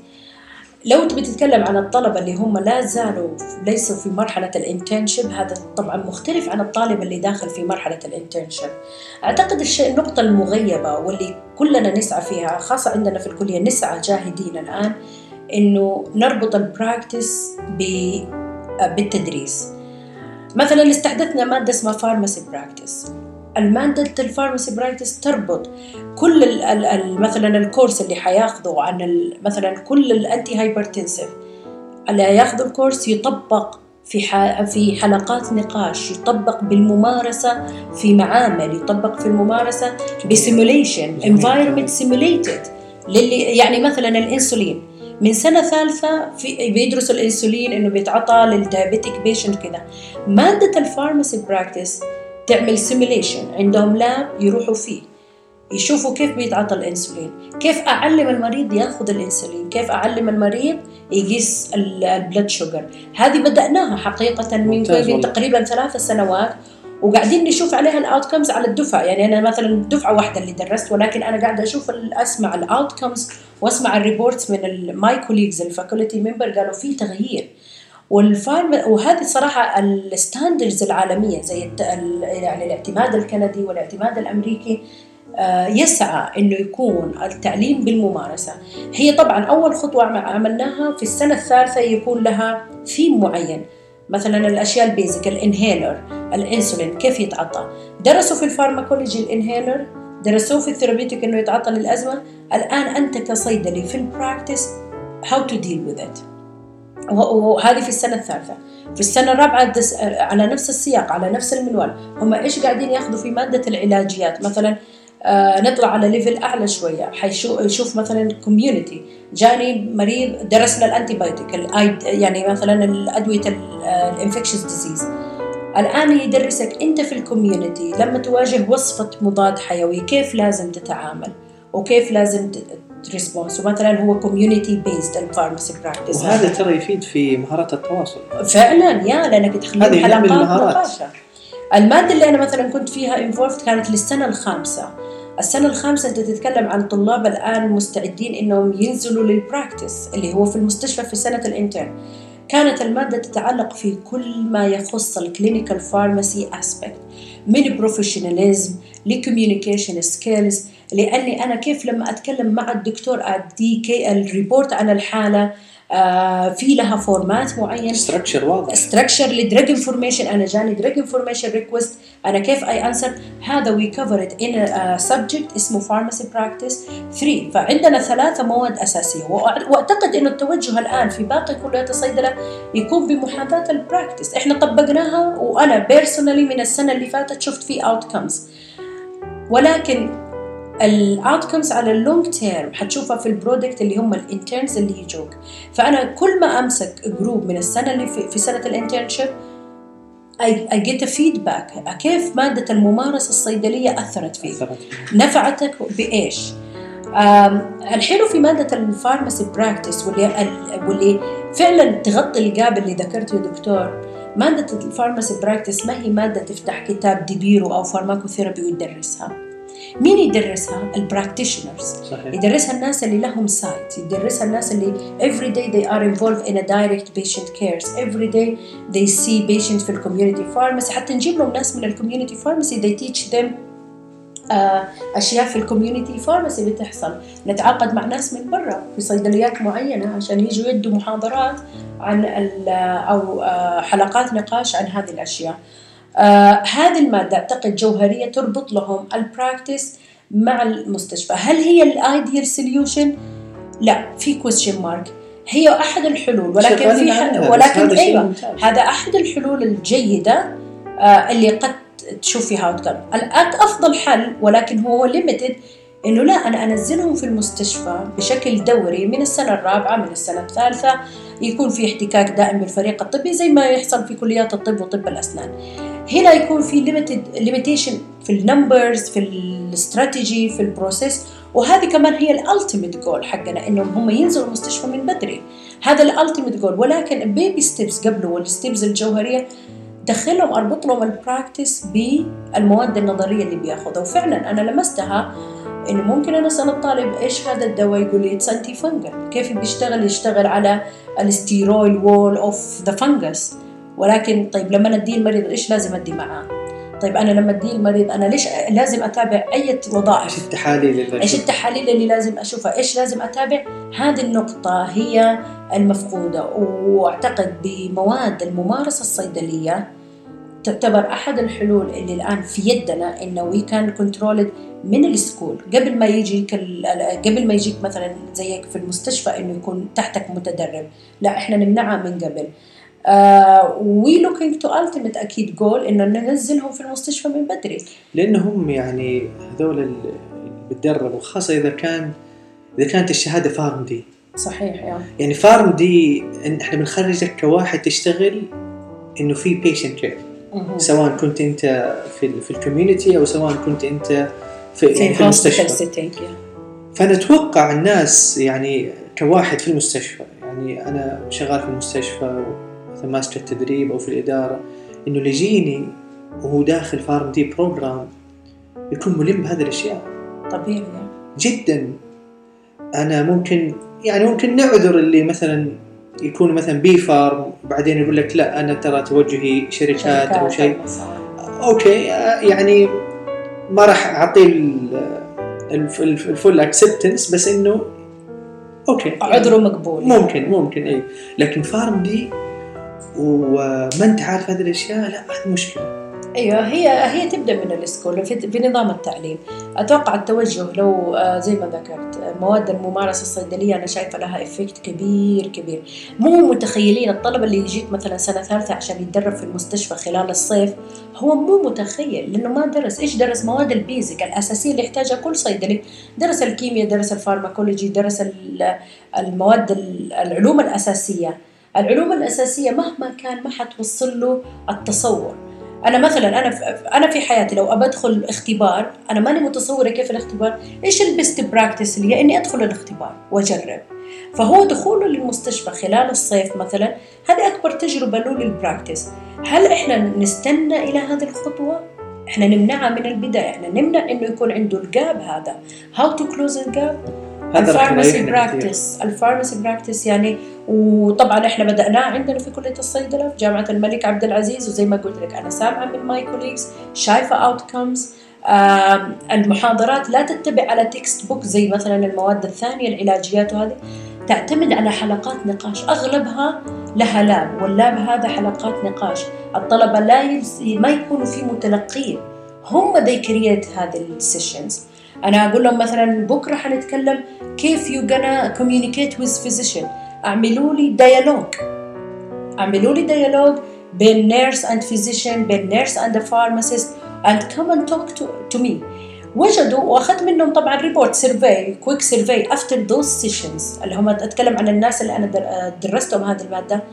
لو تبي تتكلم عن الطلبة اللي هم لا زالوا ليسوا في مرحلة الانترنشيب، هذا طبعا مختلف عن الطالب اللي داخل في مرحلة الانترنشيب. أعتقد النقطة المغيبة واللي كلنا نسعى فيها، خاصة عندنا في الكلية نسعى جاهدين الآن، إنه نربط البراكتس بالتدريس. مثلا استحدثنا مادة اسمها فارماسي براكتس. المادة الفارماسي براكتس تربط كل مثلا الكورس اللي حياخذه عن مثلا كل الانتي هايبرتنسيف اللي هياخذ الكورس يطبق في حلقات نقاش، يطبق بالممارسة في معامل، يطبق في الممارسة بسيموليشن انفايرمنت سيموليتد. يعني مثلا الانسولين من سنة ثالثة بيدرسوا الانسولين انه بيتعطى للدايابيتيك بيشنت كده. مادة الفارماسي براكتس تعمل سيميليشن، عندهم لاب يروحوا فيه يشوفوا كيف بيتعطى الانسولين، كيف اعلم المريض ياخذ الانسولين، كيف اعلم المريض يقيس البلد شوجر. هذه بدأناها حقيقة من تقريبا 3 سنوات وقاعدين نشوف عليها الاوتكمز على الدفعة. يعني انا مثلا دفعة واحدة اللي درست، ولكن انا قاعدة اشوف اسمع الاوتكمز واسمع الريبورتس من ماي كوليجز الفاكولتي ممبر، قالوا في تغيير. وهذه صراحة الستاندرز العالمية زي يعني الاعتماد الكندي والاعتماد الأمريكي يسعى أنه يكون التعليم بالممارسة. هي طبعا أول خطوة عملناها في السنة الثالثة يكون لها ثيم معين، مثلا الأشياء البيزيك، الانهيلر، الانسولين كيف يتعطى. درسوا في الفارماكولوجي الانهيلر، درسوا في الثيرابيوتيك أنه يتعطى للأزمة. الآن أنت كصيدلي في البراكتس how to deal with it. وهذه في السنة الثالثة. في السنة الرابعة على نفس السياق، على نفس المنوال، هم إيش قاعدين يأخذوا في مادة العلاجيات. مثلا نطلع على ليفل أعلى شوية، حيشوف مثلا كوميونيتي. جاني مريض درسنا الأنتيبايوتيك يعني مثلا الأدوية الانفكشنز ديزيز. الآن يدرسك أنت في الكوميونيتي لما تواجه وصفة مضاد حيوي كيف لازم تتعامل وكيف لازم ريسبونس. ومثلا هو كوميونيتي بيزد الفارماسي براكتس، وهذا ترى يفيد في مهارات التواصل فعلا. يا لانك تخلي حلقات نقاش. الماده اللي انا مثلا كنت فيها انفولفد كانت للسنه الخامسه. السنه الخامسه انت تتكلم عن طلاب الان مستعدين انهم ينزلوا للبراكتس اللي هو في المستشفى في سنه الانترن. كانت الماده تتعلق في كل ما يخص الكلينيكال فارماسي اسبكت، من بروفيشناليزم لكوميونيكيشن سكيلز، لأني أنا كيف لما أتكلم مع الدكتور أدي الريبورت عن الحالة في لها فورمات معين، ستراكشر واضح، ستراكشر لدراج انفورميشن. أنا جاني دراج انفورميشن ريكوست، أنا كيف أي أنسر هذا. وي كفرت إن سبجكت اسمه فارماسي براكتس 3. فعندنا 3 مواد أساسية، وأعتقد إنه التوجه الآن في باقي كليات الصيدلة يكون بمحاذاة البراكتس. إحنا طبقناها، وأنا بيرسونالي من السنة اللي فاتت شفت فيه أوتكمز، ولكن الاوتكمز على اللونج تيرم حتشوفها في البرودكت اللي هم الانترنز اللي يجوك. فانا كل ما امسك جروب من السنه اللي في سنه الانترنشيب اي جيت فيدباك كيف ماده الممارسه الصيدليه اثرت فيك، نفعتك بايش. الحلو في ماده الفارماسي براكتس واللي فعلا تغطي الجاب اللي ذكرته يا دكتور، ماده الفارماسي براكتس ما هي ماده تفتح كتاب ديبيرو او فارماكوثيرابي وتدرسها. مين يدرسها؟ البراكتيشنرز يدرسها، الناس اللي لهم سايت يدرسها، الناس اللي every day they are involved in a direct patient cares, every day they see patients في الكوميونيتي فارماسي. حتى نجيب لهم ناس من الكوميونيتي فارماسي they teach them أشياء في الكوميونيتي فارماسي بتحصل. نتعاقد مع ناس من برا في صيدليات معينة عشان يجوا يدوا محاضرات عن أو حلقات نقاش عن هذه الأشياء. هذه المادة أعتقد جوهرية تربط لهم البراكتس مع المستشفى. هل هي الأيديال سوليوشن؟ لا، في كويستشن مارك. هي أحد الحلول، ولكن في ولكن أيوة هذا أحد الحلول الجيدة اللي قد تشوفيها أوتكم. أفضل حل ولكن هو ليميتد، إنه لا أنا أنزلهم في المستشفى بشكل دوري من السنة الرابعة من السنة الثالثة، يكون في احتكاك دائم بالفريق الطبي زي ما يحصل في كليات الطب وطب الأسنان. هنا يكون في limitation في النمبرز، في الاستراتيجي، في البروسيس، وهذه كمان هي الالتيميت جول حقنا، انهم هم ينزلوا المستشفى من بدري. هذا الالتيميت جول، ولكن البيبي ستيبس قبله والستيبس الجوهريه دخلهم اربط لهم البراكتس بالمواد النظريه اللي بياخذها. وفعلا انا لمستها انه ممكن انا اسال الطالب ايش هذا الدواء، يقول لي اتس انتي فنجل. كيف بيشتغل؟ يشتغل على الستيرويد وول اوف ذا فنجس. ولكن طيب لما اديه المريض ايش لازم ادي معاه؟ طيب انا لما اديه المريض انا ليش لازم اتابع اي وظائف؟ ايش التحاليل اللي لازم اشوفها؟ ايش لازم اتابع؟ هذه النقطه هي المفقوده. واعتقد بمواد الممارسه الصيدليه تعتبر احد الحلول اللي الان في يدنا، انه وي كان كنترول من السكول قبل ما يجيك مثلا زيك في المستشفى انه يكون تحتك متدرب، لا احنا نمنعها من قبل. وي لوكينج تو التيميت اكيد جول انه ننزلهم في المستشفى من بدري، لانهم يعني هذول اللي بتدربوا، خاصه اذا كانت الشهاده فارم دي. صحيح يعني فارم دي احنا بنخرجك كواحد تشتغل انه في بيشنت كير، سواء كنت انت في الكوميونتي او سواء كنت انت في المستشفى. فانا اتوقع الناس يعني كواحد في المستشفى، يعني انا شغال في المستشفى ماسك التدريب أو في الإدارة، إنه اللي يجيني وهو داخل فارم دي بروجرام يكون ملم بهذه الأشياء طبيعي جدا. أنا ممكن نعذر اللي مثلا يكون مثلا بي فارم، بعدين يقول لك لا أنا ترى توجهي شركات أو شيء، أوكي يعني ما راح أعطي الفول أكسبتنس، بس إنه أوكي عذره مقبول، ممكن أي. لكن فارم دي وما انت عارف هذه الاشياء، لا هذه مشكله. ايوه هي تبدا من السكول في نظام التعليم. اتوقع التوجه لو زي ما ذكرت مواد الممارسه الصيدليه انا شايفه لها افكت كبير. مو متخيلين الطلبه اللي يجيك مثلا سنه ثالثه عشان يتدرب في المستشفى خلال الصيف، هو مو متخيل لانه ما درس. ايش درس؟ مواد البيزك الاساسيه اللي يحتاجها كل صيدلي. درس الكيمياء، درس الفارماكولوجي، درس المواد العلوم الاساسيه. العلوم الأساسية مهما كان ما حتوصل له التصور. أنا مثلا أنا في حياتي لو أدخل اختبار، أنا ماني متصورة كيف الاختبار، إيش البست براكتس اللي هي إني أدخل الاختبار وأجرب. فهو دخوله للمستشفى خلال الصيف مثلا، هذه أكبر تجربة له للبراكتس. هل إحنا نستنى إلى هذه الخطوة؟ إحنا نمنعها من البداية، إحنا نمنع إنه يكون عنده الجاب هذا. How to close the gap؟ الفارماسي براكتس يعني. وطبعا احنا بدأناه عندنا في كلية الصيدلة في جامعة الملك عبدالعزيز، وزي ما قلت لك انا سامعة من ماي كوليجز، شايفة اوتكمز. المحاضرات لا تتبع على تكست بوك زي مثلا المواد الثانية العلاجيات، وهذه تعتمد على حلقات نقاش اغلبها لها لاب، واللاب هذا حلقات نقاش. الطلبة ما يكونوا في متلقين، هم they create هذه السيشنز. أنا أقول لهم مثلاً بكرة حنتكلم كيف you gonna communicate with physician. اعملوا لي ديالوج بين nurse and physician، بين nurse and the pharmacist and come and talk to me. وجدوا وأخذت منهم طبعاً ريبورت سيرفي، كويك سيرفي after those sessions، اللي هم أتكلم عن الناس اللي أنا درستهم هذه المادة.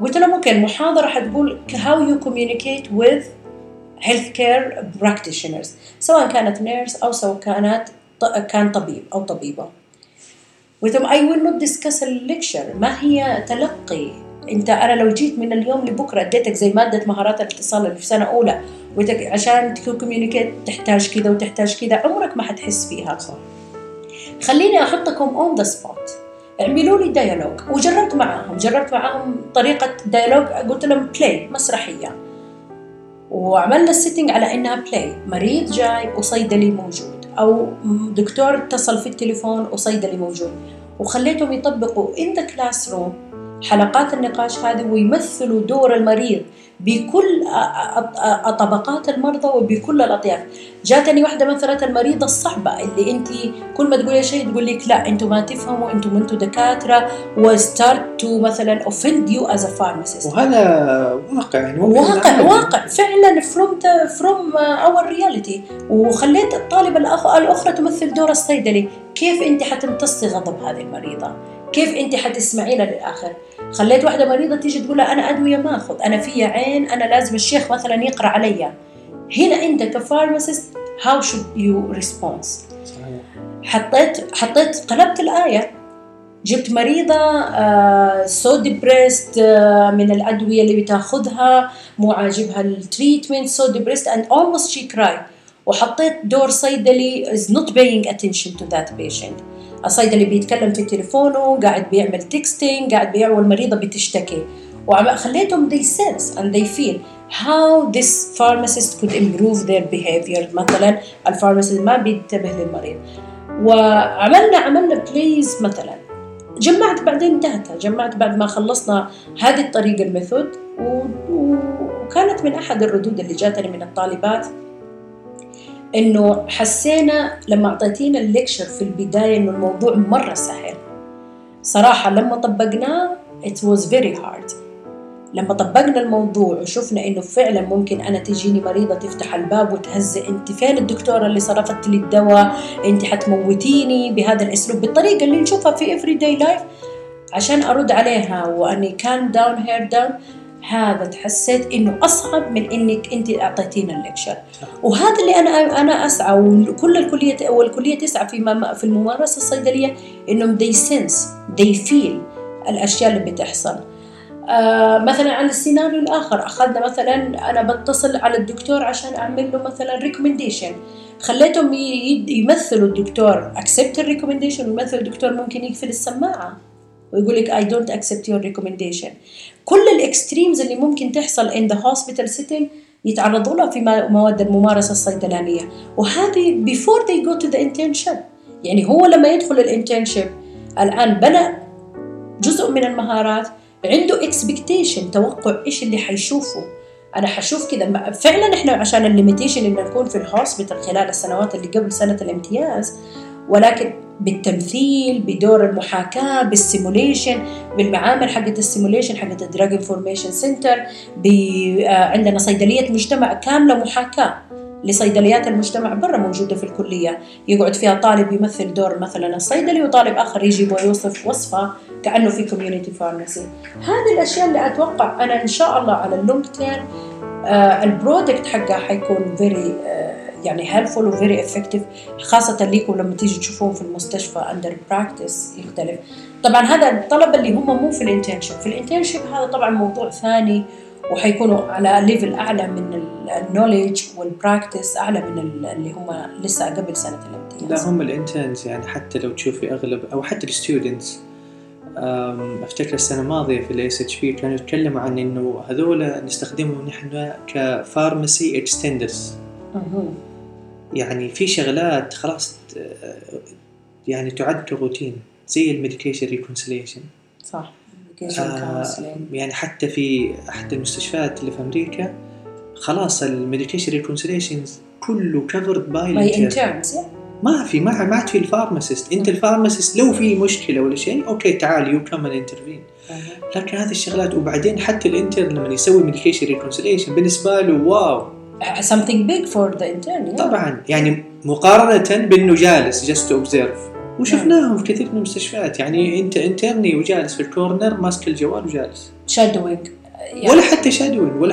قلت لهم ممكن محاضرة حتقول how you communicate with healthcare practitioners، سواء كانت نيرس أو سواء كان طبيب أو طبيبة. وتم I will not discuss the lecture. ما هي تلقي أنت؟ أنا لو جيت من اليوم لبكرة أديتك زي مادة مهارات الاتصال اللي في سنة أولى عشان تكوميونيكيت تحتاج كذا وتحتاج كذا، عمرك ما حتحس فيها. صح. خليني أحطكم on the spot، اعملوا لي ديالوج. وجربت معاهم طريقة ديالوج، قلت لهم play مسرحية، وعملنا السيتنج على إنها بلاي. مريض جاي وصيدلي موجود، أو دكتور اتصل في التليفون وصيدلي موجود، وخليتهم يطبقوا in the classroom حلقات النقاش هذه، ويمثلوا دور المريض بكل طبقات المرضى وبكل الأطياف. جاتني واحدة مثلت المريضة الصعبة اللي أنت كل ما تقولي شيء تقول لك لا أنتم ما تفهموا، أنتم دكاترة وستارت تو مثلا offend you as a pharmacist. وهذا واقع يعني واقع فعلا from our reality. وخليت الطالبة الأخرى تمثل دور الصيدلي، كيف أنت حتمتصي غضب هذه المريضة، كيف أنت حتسمعينا للآخر. خليت واحدة مريضة تيجي تقول أنا أدوية ما أخذ، أنا في عين، أنا لازم الشيخ مثلا يقرأ عليا. هنا أنت كفارماسيست how should you respond. حطيت قلبت الآية، جبت مريضة سو ديبريست من الأدوية اللي بتاخذها مو عاجبها التريتمنت، سو ديبريست and almost she cried، وحطيت دور صيدلي is not paying attention to that patient، الصيدلي بيتكلم في تليفونه، قاعد بيعمل تكستينج، قاعد بيعمل، والمريضة بتشتكي، وخليتهم they sense and they feel how this pharmacist could improve their behavior. مثلا الفارماسيست ما بينتبه للمريض، وعملنا بليز مثلا. جمعت بعدين داتا، جمعت بعد ما خلصنا هذه الطريقة الميثود، وكانت من أحد الردود اللي جاتني من الطالبات إنه حسينا لما أعطيتينا الليكشر في البداية إنه الموضوع مرة سهل، صراحة لما طبقناه it was very hard. لما طبقنا الموضوع وشفنا إنه فعلا ممكن أنا تجيني مريضة تفتح الباب وتهزئ، أنت فين الدكتورة اللي صرفت لي الدواء، أنت حتموتيني، بهذا الأسلوب بالطريقة اللي نشوفها في everyday life، عشان أرد عليها وأني calm down her down. هذا تحسيت إنه أصعب من إنك أنت أعطيتينا الليكشر، وهذا اللي أنا أسعى وكل الكلية والكلية تسعى في الممارسة الصيدلية، إنهم they sense they feel الأشياء اللي بتحصل. مثلا عن السيناريو الآخر أخذنا مثلا أنا بتصل على الدكتور عشان أعمل له مثلا ريكومنديشن، خليتهم يمثلوا الدكتور accept الريكومنديشن، ويمثل الدكتور ممكن يقفل السماعة ويقول لك I don't accept your recommendation. كل الإكستريمز اللي ممكن تحصل in the hospital setting يتعرضوا لها في مواد الممارسة الصيدلانية، وهذه before they go to the internship. يعني هو لما يدخل الانترنشيب الآن بنى جزء من المهارات، عنده expectation، توقع إيش اللي حيشوفه. أنا حشوف كذا فعلا. إحنا عشان الليميتيشن اللي نكون في الهوسبيتال خلال السنوات اللي قبل سنة الامتياز، ولكن بالتمثيل، بدور المحاكاة، بالسيموليشن، بالمعامل حقت السيموليشن حقت الدراج انفورميشن سنتر، عندنا صيدلية مجتمع كاملة محاكاة لصيدليات المجتمع برا موجودة في الكلية، يقعد فيها طالب يمثل دور مثلا الصيدلي، وطالب آخر يجي ويوصف وصفة كأنه في كوميونيتي فارماسي. هذه الأشياء اللي أتوقع أنا إن شاء الله على اللونج تيرم البرودكت حقها حيكون very يعني helpful و very effective، خاصة ليكم لما تيجي تشوفون في المستشفى under practice يختلف. طبعا هذا الطلبة اللي هم مو في الانترنشيب، في الانترنشيب هذا طبعا موضوع ثاني، وحيكونوا على ليفل أعلى من النوليدج والبراكتس، أعلى من اللي هم لسه قبل سنة الامتياز. لا هم الانترنز يعني حتى لو تشوفي أغلب أو حتى الستودنتس، أفتكر السنة الماضية في الاس اتش بي كانوا يتكلموا عن إنه هذولا نستخدمهم نحن كفارماسي اكستندرز. يعني في شغلات خلاص يعني تعد روتين زي الميديكيشن ريكونسيليشن، صح؟ يعني حتى في أحد المستشفيات اللي في أمريكا خلاص الميديكيشن ريكونسيليشنز كله كفرد باي الانترنز، ما عاد في الفارماسيست. أنت الفارماسيست لو في مشكلة ولا شيء أوكي تعال يو كمان انترفين، لكن هذه الشغلات. وبعدين حتى الانترن لما يسوي ميديكيشن ريكونسيليشن بالنسبة له واو something big for the intern. yeah. طبعا يعني مقارنة بأنه جالس just to observe، وشفناهم في كثير من المستشفيات. يعني أنت انترني وجالس في الكورنر ماسك الجوال وجالس شادوينج، يعني ولا حتى شادوينج ما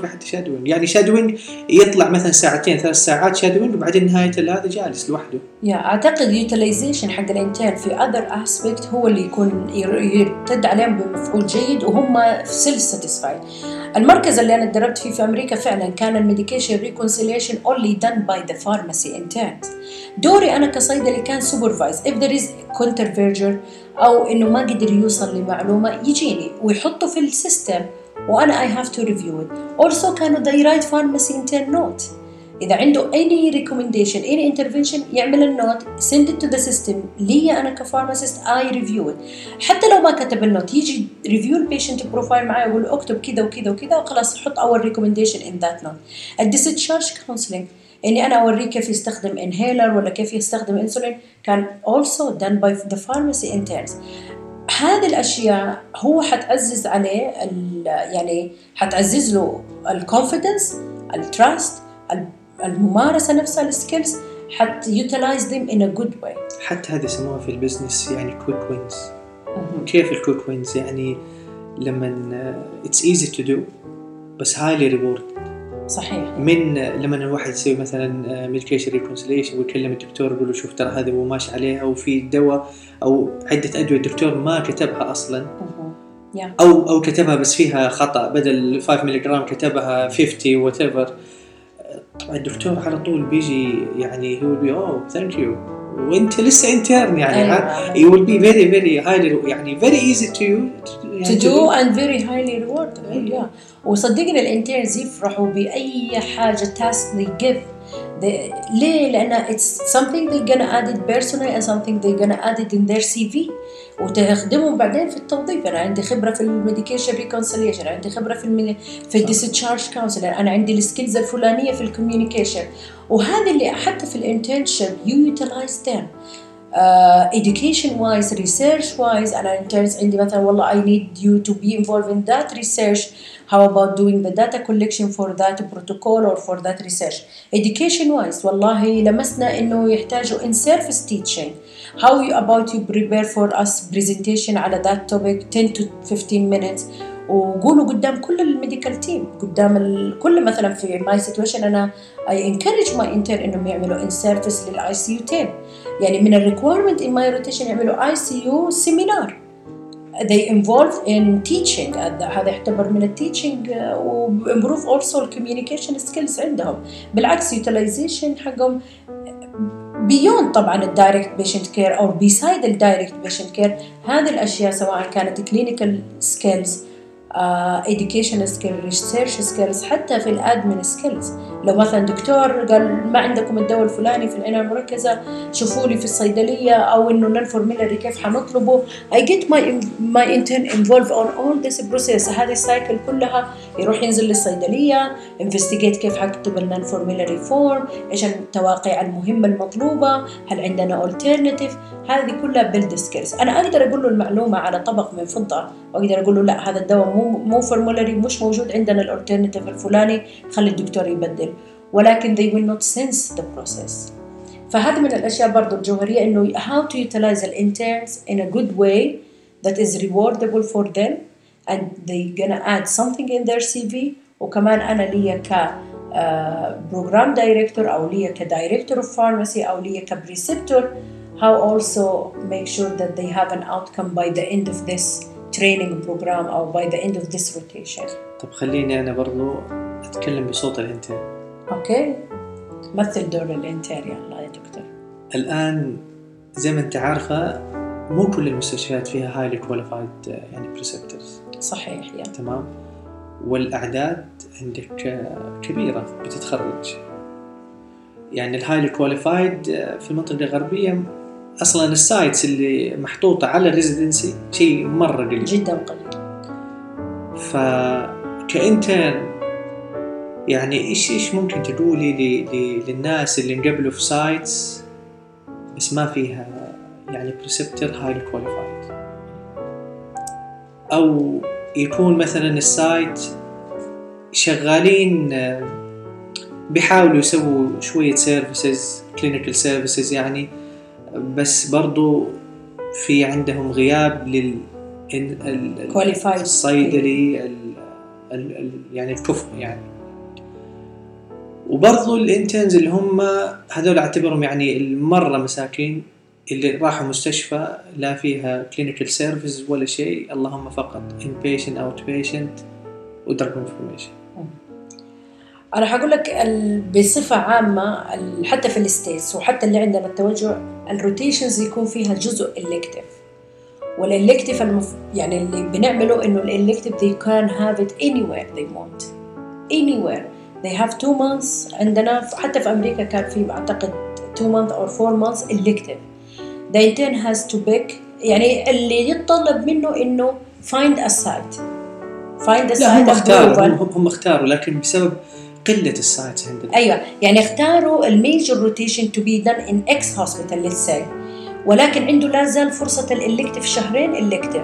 في حتى شادوينج. يعني شادوينج يطلع مثلا ساعتين 3 ساعات شادوينج، وبعدين نهاية هذا جالس لوحده. أعتقد يوتيلايزيشن حق الانترن في other aspect هو اللي يكون يرتد عليهم بمفعول جيد، وهم still satisfied. المركز اللي أنا اتدربت فيه في أمريكا فعلا كان الميديكيشن ريكونسيليشن only done by the pharmacy interns. دوري أنا كصيدلي كان supervise if there is controversy أو إنه ما قدر يوصل لمعلومة يجيني ويحطه في السيستم، وأنا I have to review it. also كانوا they write pharmacy intern note، إذا عنده any recommendation any intervention يعمل النوت send it to the system لي أنا كفارماسيست I review it. حتى لو ما كتب النوت يجي review البيشنت بروفايل معي ويقول أكتب كذا وكذا وكذا وخلاص حط أول recommendation in that note. الديسشارج counseling إني أنا أوريه كيف يستخدم إنهيلر ولا كيف يستخدم إنسولين كان also done by the pharmacy interns. هذه الأشياء هو حتعزز عليه يعني حتعزز له الconfidence، التراست، الممارسة نفسها، السكيلز، حت utilize them in a good way. حتى هذا سموها في البزنس يعني quick wins. كيف الquick wins؟ يعني لما it's easy to do بس highly rewarded. صحيح. من لما الواحد يسوي مثلا medication reconciliation ويكلم الدكتور يقول له شوف ترى هذه هو ماشي عليها وفي دواء أو عدة أدوية الدكتور ما كتبها أصلا أو كتبها بس فيها خطأ بدل 5 ملغرام كتبها 50 whatever, طبعا الدكتور على طول بيجي يعني هو بي oh thank you وانت لسه انترن يعني you will be very very highly يعني very easy to يعني to do and very highly rewarded. yeah. وصدقني الانترنز يفرحوا بأي حاجة task they give. ليه؟ لأن it's something they're gonna add it personally and something they're gonna add it in their CV وتخدمهم بعدين في التوظيف. أنا عندي خبرة في الميديكيشن ريكونسيليشن, عندي خبرة في الديسشارج كونسلر, أنا عندي السكيلز الفلانية في الكوميونيكيشن, وهذا اللي حتى في الانترنشيب you utilize them education wise, research wise. أنا interns عندي مثلا والله I need you to be involved in that research. How about doing the data collection for that protocol or for that research? Education wise, والله لمسنا إنه يحتاجوا in service teaching. How about you prepare for us presentation على that topic 10 to 15 minutes. وقولوا قدام كل الميديكال تيم, قدام كل مثلا في ماي سيتويشن أنا I encourage my intern إنهم يعملوا in service لل ICU team. يعني من ال requirement in my rotation يعملوا ICU seminar. They involved in teaching. هذا يعتبر من الteaching و improve also the communication skills عندهم. بالعكس utilization حقهم beyond طبعا ال direct patient care أو beside the direct patient care. هذه الأشياء سواء كانت clinical skills, education skills, research skills, حتى في الادمن skills. لو مثلا دكتور قال ما عندكم الدواء الفلاني في العناية المركزة, شوفوا لي في الصيدلية, أو إنه ننفورميلري كيف حنطلبه. I get my intern involved on all this process. هذه السايكل كلها يروح ينزل للصيدلية, investigate كيف حكتب الننفورميلري فورم, إيش التواقيع المهمة المطلوبة, هل عندنا alternative. هذه كلها build skills. أنا أقدر أقول له المعلومة على طبق من فضة, وأقدر أقول له لا هذا الدواء مو فورمولاري, مش موجود عندنا الالترناتيف الفلاني, خلي الدكتور يبدل, ولكن they will not sense the process. فهذا من الأشياء برضو الجوهرية, إنه how to utilize the interns in a good way that is rewardable for them and they gonna add something in their CV. وكمان أنا ليا ك program director أو ليا ك director of pharmacy أو ليا ك preceptor, how also make sure that they have an outcome by the end of this training program أو by the end of this rotation. طب خليني أنا برضو أتكلم بصوت الانترن. أوكي, مثل دور الانترن يا دكتور. الآن زي ما أنت عارفة مو كل المستشفيات فيها highly qualified يعني preceptors. صحيح. يعني تمام, والأعداد عندك كبيرة بتتخرج. يعني الهايلي qualified في المنطقة الغربية أصلاً السايتس اللي محطوطة على الريزيدنسي شيء مرة قليل جداً قليل. فكإنترن يعني إيش ممكن تقولي للناس اللي نقابله في سايتس بس ما فيها يعني بريسبتر هايلي كواليفايد, أو يكون مثلاً السايت شغالين بيحاولوا يسووا شوية سيرفيسز كلينيكال سيرفيسز يعني, بس برضو في عندهم غياب للكواليفايد الصيدلي يعني الكفء يعني. وبرضو الانترنز اللي هم هذول اعتبرهم يعني المرة مساكين اللي راحوا مستشفى لا فيها كلينيكال سيرفيس ولا شيء, اللهم فقط inpatient outpatient ودرج انفورميشن. أنا حقول لك بصفة عامة حتى في الستيتس وحتى اللي عندنا التوجه الروتيشنز يكون فيها جزء إلكتيف, والإلكتيف يعني اللي بنعمله إنه الإلكتيف they can have it anywhere they want anywhere they have 2 months. عندنا حتى في أمريكا كان في أعتقد 2 months or 4 months إلكتيف. The intern has to pick يعني اللي يتطلب منه إنه find a site لا هم اختاروا لكن بسبب قلة السايتس عندنا. أيوة يعني اختاروا الميجر روتيشن to be done in X hospital let's say, ولكن عنده لازال فرصة الإلكتيف شهرين إلكتيف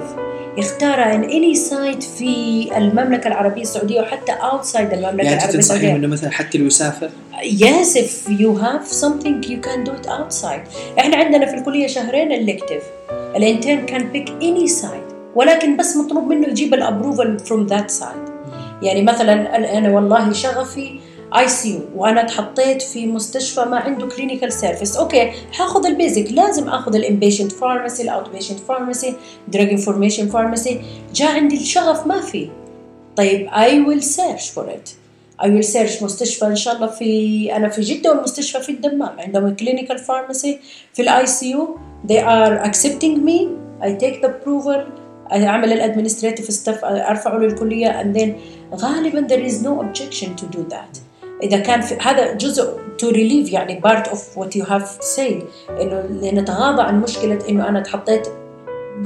يختارها in any site في المملكة العربية السعودية وحتى outside المملكة يعني العربية السعودية. يعني تنصحين إنه مثلا حتى لو يسافر yes if you have something you can do it outside. إحنا عندنا في الكلية شهرين إلكتيف, الانترن can pick any site ولكن بس مطلوب منه يجيب الابروفال from that side. يعني مثلا أنا والله شغفي ICU وانا اتحطيت في مستشفى ما عنده كلينيكال سيرفيس، اوكي هاخذ البيزك، لازم اخذ الانبيشنت فارماسي، الاوت بيشنت فارماسي، دراج انفورميشن فارماسي، جاء عندي الشغف ما في. طيب I will search for it، I will search مستشفى ان شاء الله انا في جدة والمستشفى في الدمام عندهم كلينيكال فارماسي في ICU، they are accepting me، I take the approval، اعمل الادمنستريتيف ستاف، ارفعه للكليه، and then غالبا there is no objection to do that. اذا كان هذا جزء to relieve يعني part of what you have said، انه نتغاضى عن مشكله انه انا اتحطيت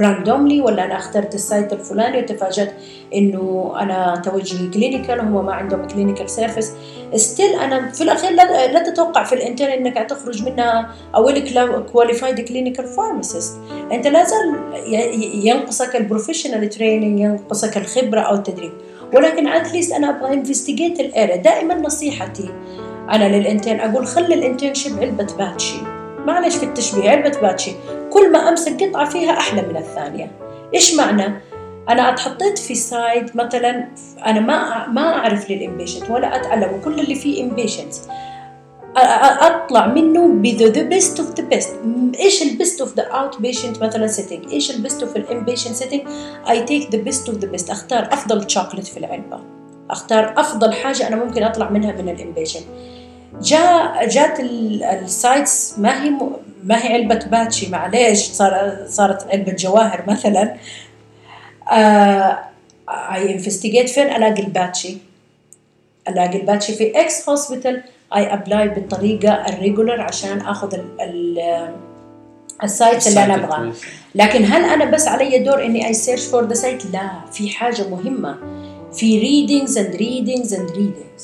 راندوملي ولا انا اخترت السايت الفلاني وتفاجات انه انا توجهي كلينيكال وهم ما عندهم كلينيكال سيرفيس. ستيل انا في الاخير لا تتوقع في الانترن انك تخرج منها اول كواليفايد كلينيكال فارماسيست، انت لازال ينقصك البروفيشنال تريننج، ينقصك الخبره او التدريب، ولكن اتليست انا ابغى انفستيجيت الاريا. دائما نصيحتي انا للانترن اقول خلي الانترنشيب علبه باتشي، معلش في التشبيه، علبه باتشي كل ما أمسك قطعة فيها أحلى من الثانية. إيش معنى؟ أنا أتحطيت في سايد مثلاً أنا ما أعرف للإمبيشنت ولا أتعلم، وكل اللي فيه إمبيشنت أطلع منه the best of the best. إيش ال best of the outpatient مثلاً setting؟ إيش ال best of the inpatient setting؟ I take the best of the best، أختار أفضل شوكولات في العلبة، أختار أفضل حاجة أنا ممكن أطلع منها من الإمبيشنت. جات السايتس ما هي علبة باتشي، معليش صارت علبة جواهر مثلا. I investigate فين ألاقي الباتشي، ألاقي الباتشي في X hospital، I apply بالطريقة الريجولر عشان أخذ السايت اللي أنا أبغاه. لكن هل أنا بس علي دور إني I search for the site؟ لا، في حاجة مهمة، في readings and readings and readings.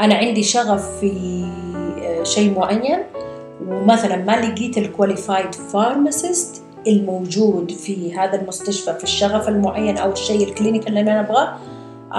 أنا عندي شغف في شيء معين، ومثلا ما لقيت الكواليفايد فارماسيست الموجود في هذا المستشفى في الشغف المعين أو الشيء الكلينيكال اللي أنا أبغاه،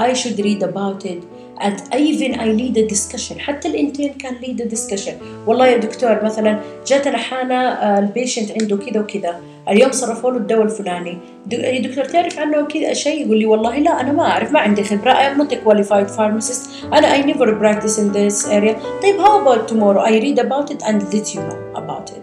I should read about it and even I lead a discussion. حتى الانتين كان lead a discussion. والله يا دكتور مثلا جاتنا حالة البيشنت عنده كذا وكذا، اليوم صرفوا له الدواء الفلاني، يا دكتور تعرف عنه كذا شيء؟ يقول لي والله لا أنا ما أعرف، ما عندي خبرة، I'm not a qualified pharmacist، أنا I never practice in this area. طيب how about tomorrow I read about it and let you know about it.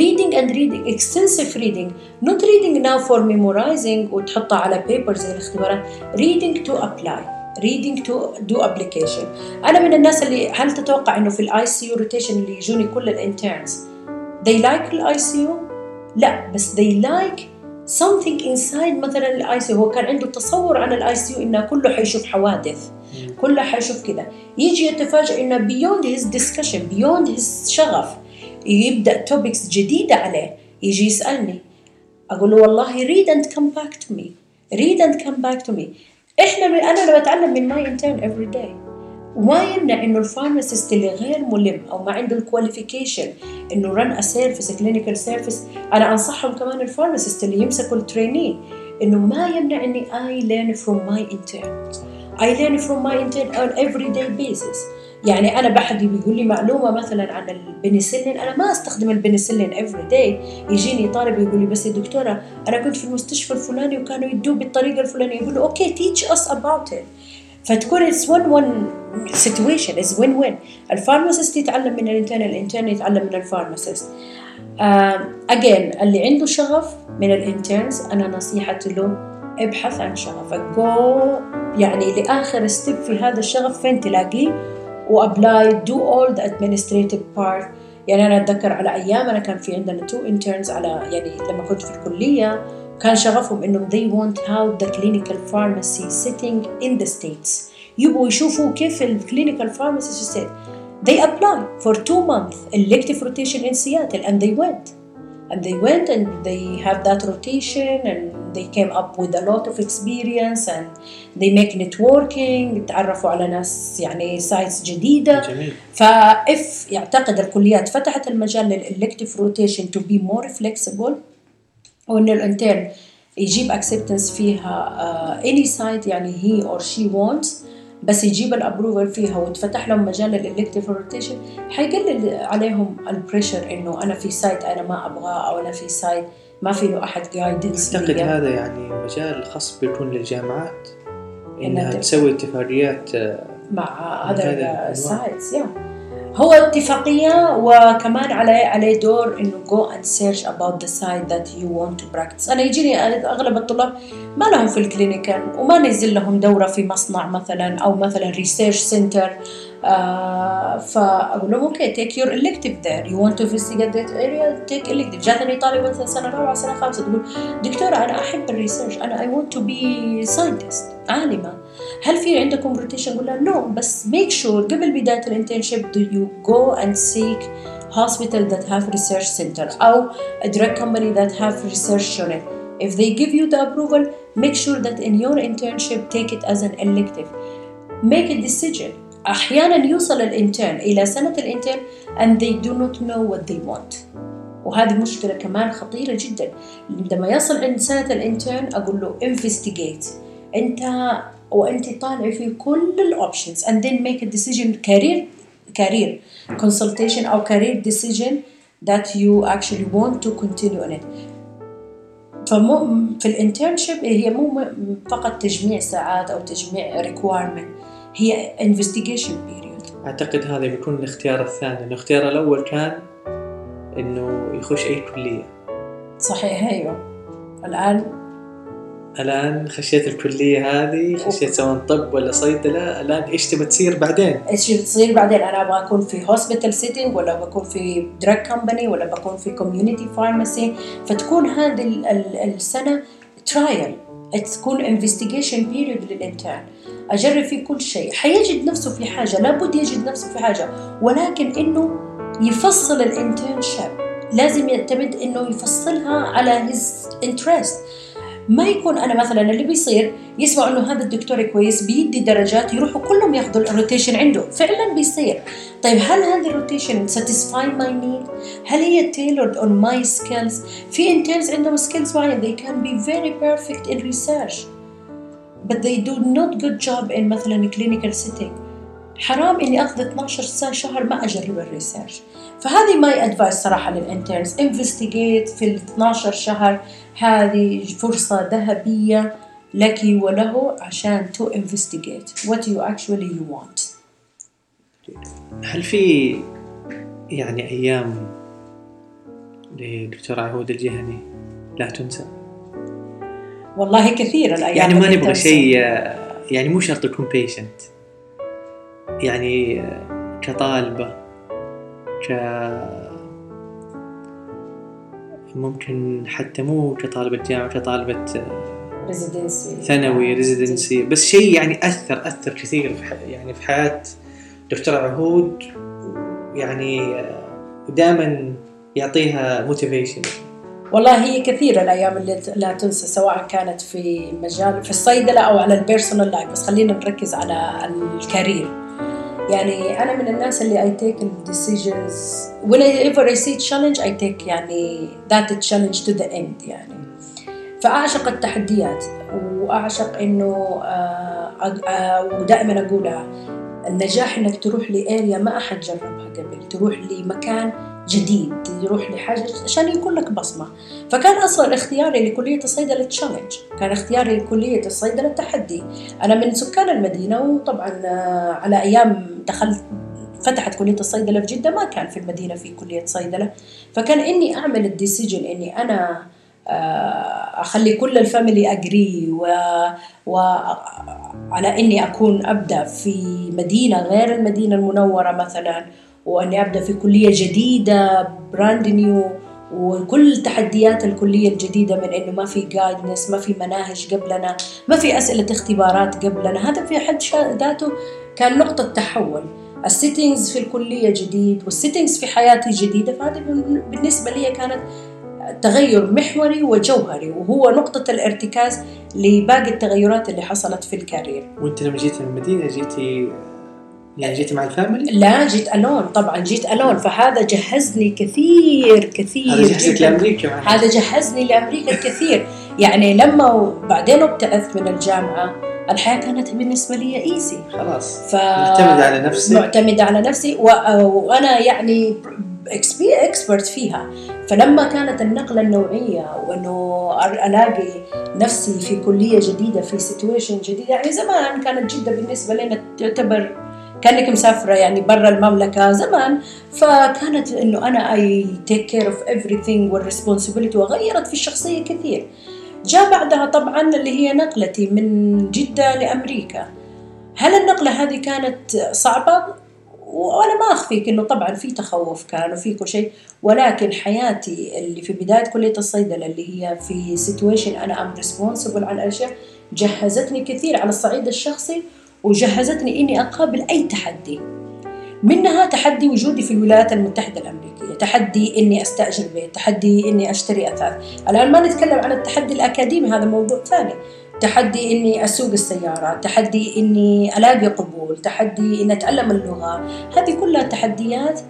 Reading and reading, extensive reading, not reading now for memorizing وتحطها على papers زي الاختبارات، reading to apply. reading to do application. أنا من الناس اللي هل تتوقع إنه في ICU rotation اللي يجوني كل الانترنز they like ICU؟ لا، بس they like something inside مثلاً ICU. هو كان عنده تصور عن ICU إنه كله حيشوف حوادث، كله حيشوف كذا، يجي يتفاجأ إنه beyond his discussion beyond his شغف يبدأ topics جديدة عليه. يجي يسألني أقول له والله read and come back to me. أنا لو أتعلم من my intern every day، وما يمنع إنه الفارماسيست اللي غير ملم أو ما عنده الكواليفيكيشن إنه run a service a clinical service. أنا أنصحهم كمان الفارماسيست اللي يمسكوا التريني إنه ما يمنع إني I learn from my intern on everyday basis. يعني أنا بحد بيقول لي معلومة مثلا عن البنسلين، أنا ما أستخدم البنسلين every day. يجيني طالب يقول لي بس يا دكتورة أنا كنت في المستشفى الفلاني وكانوا يدوه بالطريقة الفلانية، يقول له أوكي teach us about it. فتكون it's win-win situation is win-win. الفارماسيست يتعلم من الانترن، الانترن يتعلم من الفارماسيست. again اللي عنده شغف من الانترنز أنا نصيحتي له ابحث عن شغفك، go يعني لآخر ستيب في هذا الشغف فين تلاقيه، وابلاي do all the administrative part. يعني أنا أتذكر على أيام أنا كان في عندنا 2 interns على يعني لما كنت في الكلية كان شغفهم إنهم they want how the clinical pharmacy setting in the states، يبغوا يشوفوا كيف ال clinical pharmacy في الstates. they applied for 2 months elective rotation in Seattle and they went and they have that rotation and they came up with a lot of experience and they make networking، تعرفوا على ناس يعني sites جديدة. فإف يعتقد الكليات فتحت المجال للإلكتيف روتيشن to be more flexible، وإن الانترن يجيب acceptance فيها any site يعني he or she wants، بس يجيب الابروفر فيها وتفتح لهم مجال للإلكتيف روتيشن، حيقلل عليهم البريشر إنه أنا في سايت أنا ما أبغاه أو أنا في سايت ما في له أحد جايدنس. أعتقد هذا يعني مجال خاص بيكون للجامعات إنها تسوي اتفاقيات مع other sites. Yeah. هو اتفاقية وكمان عليه دور إنه go and search about the site that you want to practice. أنا يجيني أغلب الطلاب ما لهم في الكلينيكال وما نزل لهم دورة في مصنع مثلا أو مثلا research center. فأقول لهم okay take your elective there. You want to investigate that area take elective. جاتني طالبة مثلا سنة رابعة سنة خامسة تقول دكتورة أنا أحب الريسيرش أنا I want to be scientist عالمة. هل في عندكم روتيشن؟ قلنا نو بس make sure قبل بداية الانترنشيب do you go and seek hospital that have research center أو a drug company that have research unit. If they give you the approval make sure that in your internship take it as an elective. Make a decision. أحيانا يوصل الانترن إلى سنة الانترن and they do not know what they want. وهذه مشكلة كمان خطيرة جدا. عندما يصل عند سنة الانترن أقول له investigate وأنت طالع في كل الأوبشنز and then make a decision career consultation أو career decision that you actually want to continue on it. في الانترنشيب هي مو فقط تجميع ساعات أو تجميع requirement هي investigation period. أعتقد هذا بيكون الاختيار الثاني. الاختيار الأول كان إنه يخش أي كلية. صحيح أيوة. الآن خشيت الكلية هذه خشيت سواء طب ولا صيدلة. الآن إيش تبي تصير بعدين؟ أنا أبغى أكون في hospital setting ولا بكون في drug company ولا بكون في community pharmacy. فتكون هذه السنة trial تكون investigation period للإنترن. أجرب في كل شيء. حيجد نفسه في حاجة لابد يجد نفسه في حاجة ولكن إنه يفصل الانترنشيب لازم يعتمد إنه يفصلها على his interest. ما يكون أنا مثلا اللي بيصير يسمع إنه هذا الدكتور كويس بيدي درجات يروحوا كلهم يأخذوا الروتيشن عنده فعلا بيصير. طيب هل هذه الروتيشن satisfy my need؟ هل هي tailored on my skills؟ في interns عندهم skills معينة they can be very perfect in research but they do not good job in مثلا clinical setting. حرام إني أخذ 12 شهر ما أجرب الريسيرش. فهذه ماي أدفايس صراحة للانترنز investigate في ال 12 شهر. هذه فرصة ذهبية لك وله عشان to investigate what you actually you want. هل في يعني أيام لدكتور عهود الجهني لا تنسى؟ والله كثير الأيام يعني ما نبغى شيء يعني مو شرط تكون بيشنت يعني كطالبة ممكن حتى مو كطالبة جامعة كطالبة ثانوي ريزيدنسي بس شيء يعني أثر كثير يعني في حياة دكتور عهود يعني دائما يعطيها موتيفيشن. والله هي كثيرة الأيام اللي لا تنسى سواء كانت في مجال في الصيدلة أو على البيرسونال لايف بس خلينا نركز على الكارير. يعني أنا من الناس اللي I take the decisions whenever I see challenge I take يعني that challenge to the end. يعني فأعشق التحديات وأعشق إنه ودائما أقولها النجاح إنك تروح لأريا ما أحد جربها قبل تروح لمكان جديد يروح لحاجة عشان يكون لك بصمة. فكان أصلا اختياري لكلية الصيدلة تشالنج كان اختياري لكلية الصيدلة تحدي. أنا من سكان المدينة وطبعا على أيام فتحت كلية الصيدلة في جدة ما كان في المدينة في كلية صيدلة. فكان إني أعمل الديسيجن إني أنا أخلي كل الفاميلي أجري وعلى إني أكون أبدأ في مدينة غير المدينة المنورة مثلا وأني أبدأ في كلية جديدة براند نيو وكل تحديات الكلية الجديدة من إنه ما في جايدنس ما في مناهج قبلنا ما في أسئلة اختبارات قبلنا. هذا في حد ذاته كان نقطة تحول. السيتينجز في الكلية جديد والسيتينجز في حياتي جديدة. فهذا بالنسبة لي كانت تغير محوري وجوهري وهو نقطة الارتكاز لباقي التغيرات اللي حصلت في الكارير. وانت لما جيت من المدينة جيت مع الفاميلي؟ لا جيت ألون طبعا جيت ألون. فهذا جهزني كثير هذا جهزني لأمريكا كثير. يعني لما بعدين ابتعثت من الجامعة الحياة كانت بالنسبة لي إيزي خلاص معتمد على نفسي وأنا يعني اكسبرت فيها. فلما كانت النقله النوعيه وانه الاقي نفسي في كليه جديده في سيتويشن جديده، يعني زمان كانت جده بالنسبه لنا تعتبر كانك مسافره يعني برا المملكه زمان، فكانت انه انا اي تيك كير اوف ايفريثينج والريسبونسبيلتي، وغيرت في الشخصيه كثير. جاء بعدها طبعا اللي هي نقلتي من جده لامريكا. هل النقله هذه كانت صعبه؟ وأنا ما أخفيك إنه طبعاً في تخوف كان وفي كل شيء، ولكن حياتي اللي في بداية كلية الصيدلة اللي هي في سيتويشن أنا أم ريسبونسبل على الأشياء، جهزتني كثير على الصعيد الشخصي، وجهزتني إني أقابل أي تحدي، منها تحدي وجودي في الولايات المتحدة الأمريكية، تحدي إني أستأجر بيت، تحدي إني أشتري أثاث. الآن ما نتكلم عن التحدي الأكاديمي، هذا موضوع ثاني. تحدي إني أسوق السيارة، تحدي إني ألاقي قبول، تحدي إني أتعلم اللغة. هذه كلها تحديات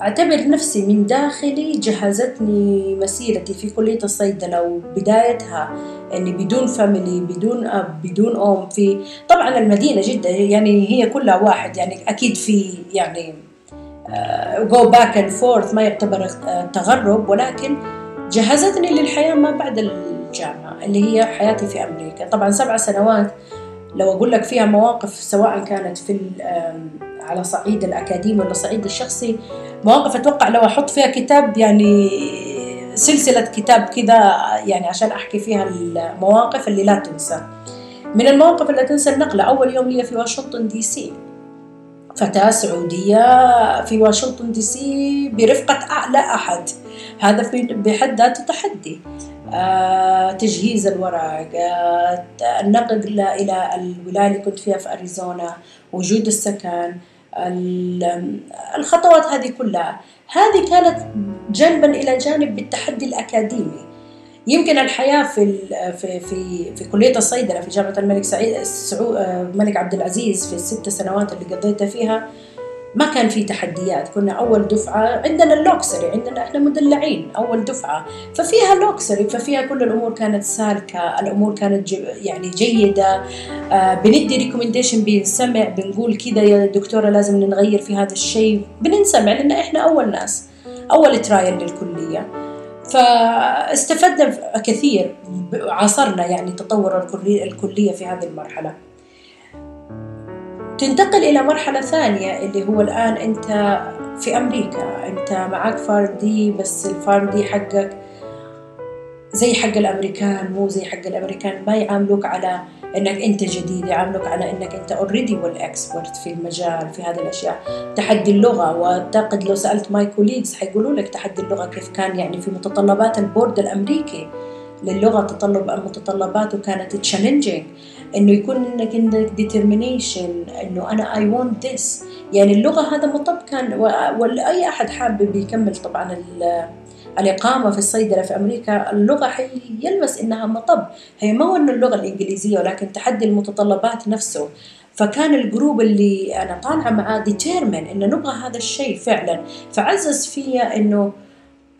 أعتبر نفسي من داخلي جهزتني مسيرتي في كلية الصيدلة وبدايتها، يعني بدون فاميلي، بدون أب، بدون أم. في طبعا المدينة جدة يعني هي كلها واحد، يعني أكيد في يعني go back and forth ما يعتبر تغرب، ولكن جهزتني للحياة ما بعد الجامعة اللي هي حياتي في أمريكا. طبعا 7 سنوات لو أقول لك فيها مواقف، سواء كانت في على صعيد الأكاديمي ولا صعيد الشخصي، مواقف أتوقع لو أحط فيها كتاب، يعني سلسلة كتاب كذا يعني عشان أحكي فيها المواقف اللي لا تنسى. من المواقف اللي لا تنسى النقلة، أول يوم لي في واشنطن دي سي، فتاة سعودية في واشنطن دي سي برفقة أعلى أحد، هذا في بحد ذاته تحدي. تجهيز الورق، النقل إلى الولاية اللي كنت فيها في أريزونا، وجود السكن، الخطوات هذه كلها، هذه كانت جنبا إلى جانب بالتحدي الأكاديمي. يمكن الحياة في في في كلية الصيدلة في جامعة الملك عبدالعزيز في 6 سنوات اللي قضيتها فيها ما كان في تحديات. كنا أول دفعة، عندنا اللوكسري، عندنا إحنا مدلعين أول دفعة، ففيها لوكسري، ففيها كل الأمور كانت سالكة، الأمور كانت يعني جيدة. بندي ريكومنديشن، بنسمع، بنقول كده يا دكتورة لازم نغير في هذا الشيء، بنسمع لأن إحنا أول ناس، أول ترايل للكلية. فاستفدنا كثير، عاصرنا يعني تطور الكلية في هذه المرحلة. تنتقل إلى مرحلة ثانية اللي هو الآن أنت في أمريكا، أنت معك فاردي، بس الفاردي حقك زي حق الأمريكان، مو زي حق الأمريكان، ما يعاملوك على أنك أنت جديد، يعاملوك على أنك أنت already والإكسبرت في المجال في هذه الأشياء. تحدي اللغة، وأعتقد لو سألت ماي كوليجز حيقولوا لك تحدي اللغة كيف كان، يعني في متطلبات البورد الأمريكي للغة تطلب متطلباته كانت تشالنجينج، انه يكون انك ديترمينيشن، انه انا اي وونت ذس، يعني اللغه هذا مطلب كان. واي احد حابب يكمل طبعا الاقامه في الصيدله في امريكا، اللغه حيلمس انها مطلب، هي ما هو انه اللغه الانجليزيه، ولكن تحدي المتطلبات نفسه. فكان الجروب اللي انا طالعه معاه ديترمين انه نبغى هذا الشيء فعلا، فعزز فيا انه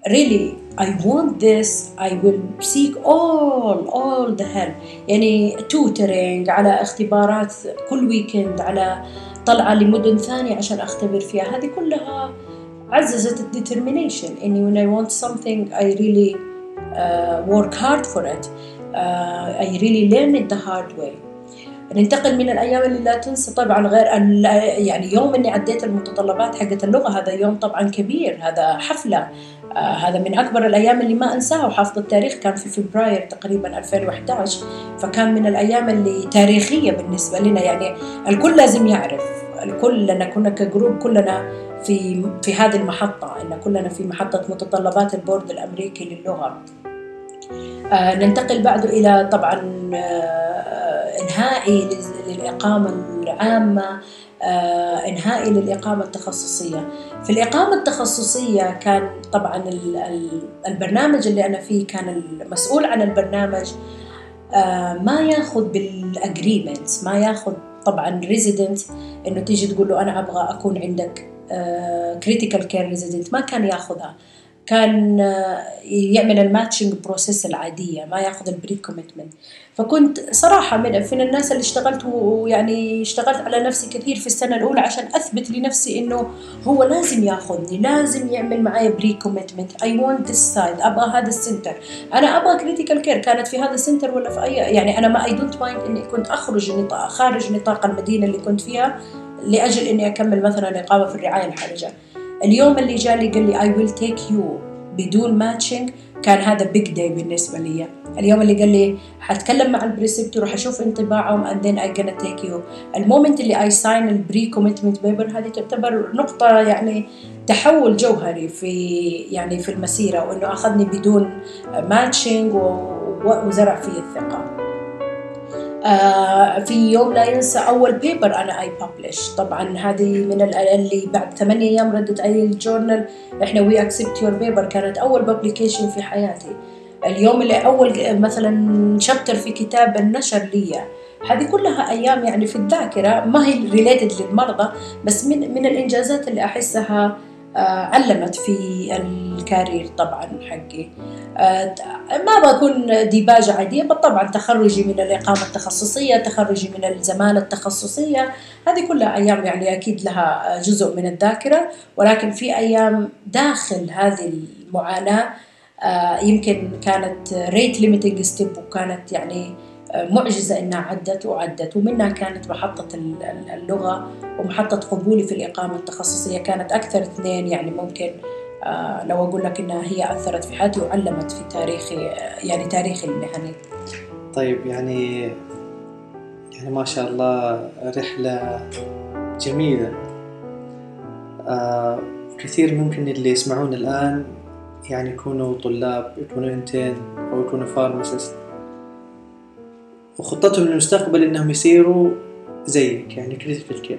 really I want this, I will seek all the help. يعني tutoring، على اختبارات كل ويكند، على طلعة لمدن ثانية عشان أختبر فيها، هذه كلها عززت ال determination إني when I want something I really work hard for it, I really learn it the hard way. ننتقل من الأيام اللي لا تنسى طبعا، غير يعني يوم إني عديت المتطلبات حقة اللغة، هذا يوم طبعا كبير، هذا حفلة، هذا من أكبر الأيام اللي ما أنساها، وحافظ التاريخ كان في فبراير تقريبا 2011، فكان من الأيام اللي تاريخية بالنسبة لنا، يعني الكل لازم يعرف، الكل لنا كنا كجروب كلنا في هذه المحطة، إن كلنا في محطة متطلبات البورد الأمريكي للغة. ننتقل بعده إلى طبعا إنهائي للإقامة العامة، إنهائي للإقامة التخصصية. في الإقامة التخصصية كان طبعا البرنامج اللي أنا فيه، كان المسؤول عن البرنامج ما ياخذ بالأجريمنت، ما ياخذ طبعا ريزيدنت إنه تيجي تقول له أنا أبغى أكون عندك كريتيكال كير ريزيدنت، ما كان ياخذها. كان يعمل الماتشنج بروسيس العادية، ما يأخذ البري كوميتمنت. فكنت صراحة من الناس اللي اشتغلت، ويعني اشتغلت على نفسي كثير في السنة الأولى عشان أثبت لنفسي إنه هو لازم يأخذني، لازم يعمل معي بري كوميتمنت. I want this side، أبغى هذا السنتر، أنا أبغى كريتيكال كير، كانت في هذا السنتر ولا في أي، يعني أنا ما I don't mind إني كنت أخرج نطاق خارج نطاق المدينة اللي كنت فيها لأجل إني أكمل مثلا إقامة في الرعاية الحرجة. اليوم اللي جالي قال لي I will take you بدون ماتشنج كان هذا بيج داي بالنسبة لي. اليوم اللي قال لي هتكلم مع البريسبتور وحشوف انطباعهم and then I'm gonna take you، المومنت اللي I sign البري كوميتمنت بيبر، هذه تعتبر نقطة يعني تحول جوهري في المسيرة، وإنه أخذني بدون ماتشنج وزرع فيه الثقة. في يوم لا ينسى أول بيبر أنا أي بابلش، طبعا هذه من اللي بعد 8 أيام ردت أي الجورنال إحنا وي أكسبت يور بيبر، كانت أول بابليكيشن في حياتي. اليوم اللي أول مثلا شابتر في كتاب النشر لي، هذه كلها أيام يعني في الذاكرة ما هي ريليتد للمرضى، بس من الإنجازات اللي أحسها علمت في الكارير طبعا حقي. ما بكون ديباجة عادية، طبعا تخرجي من الإقامة التخصصية، تخرجي من الزمالة التخصصية، هذه كلها أيام يعني أكيد لها جزء من الذاكرة، ولكن في أيام داخل هذه المعاناة يمكن كانت ريت ليميتنج ستيب، وكانت يعني معجزة إنها عدت، ومنها كانت محطة اللغة ومحطة قبولي في الإقامة التخصصية، كانت أكثر 2 يعني ممكن لو أقول لك إنها هي أثرت في حياتي وعلمت في تاريخي، يعني تاريخي المهني. طيب يعني ما شاء الله رحلة جميلة. كثير ممكن اللي يسمعون الآن يعني يكونوا طلاب، يكونوا انتين، أو يكونوا فارماسيست، وخطتهم للمستقبل إنهم يصيروا زيك يعني كريتيكال كير،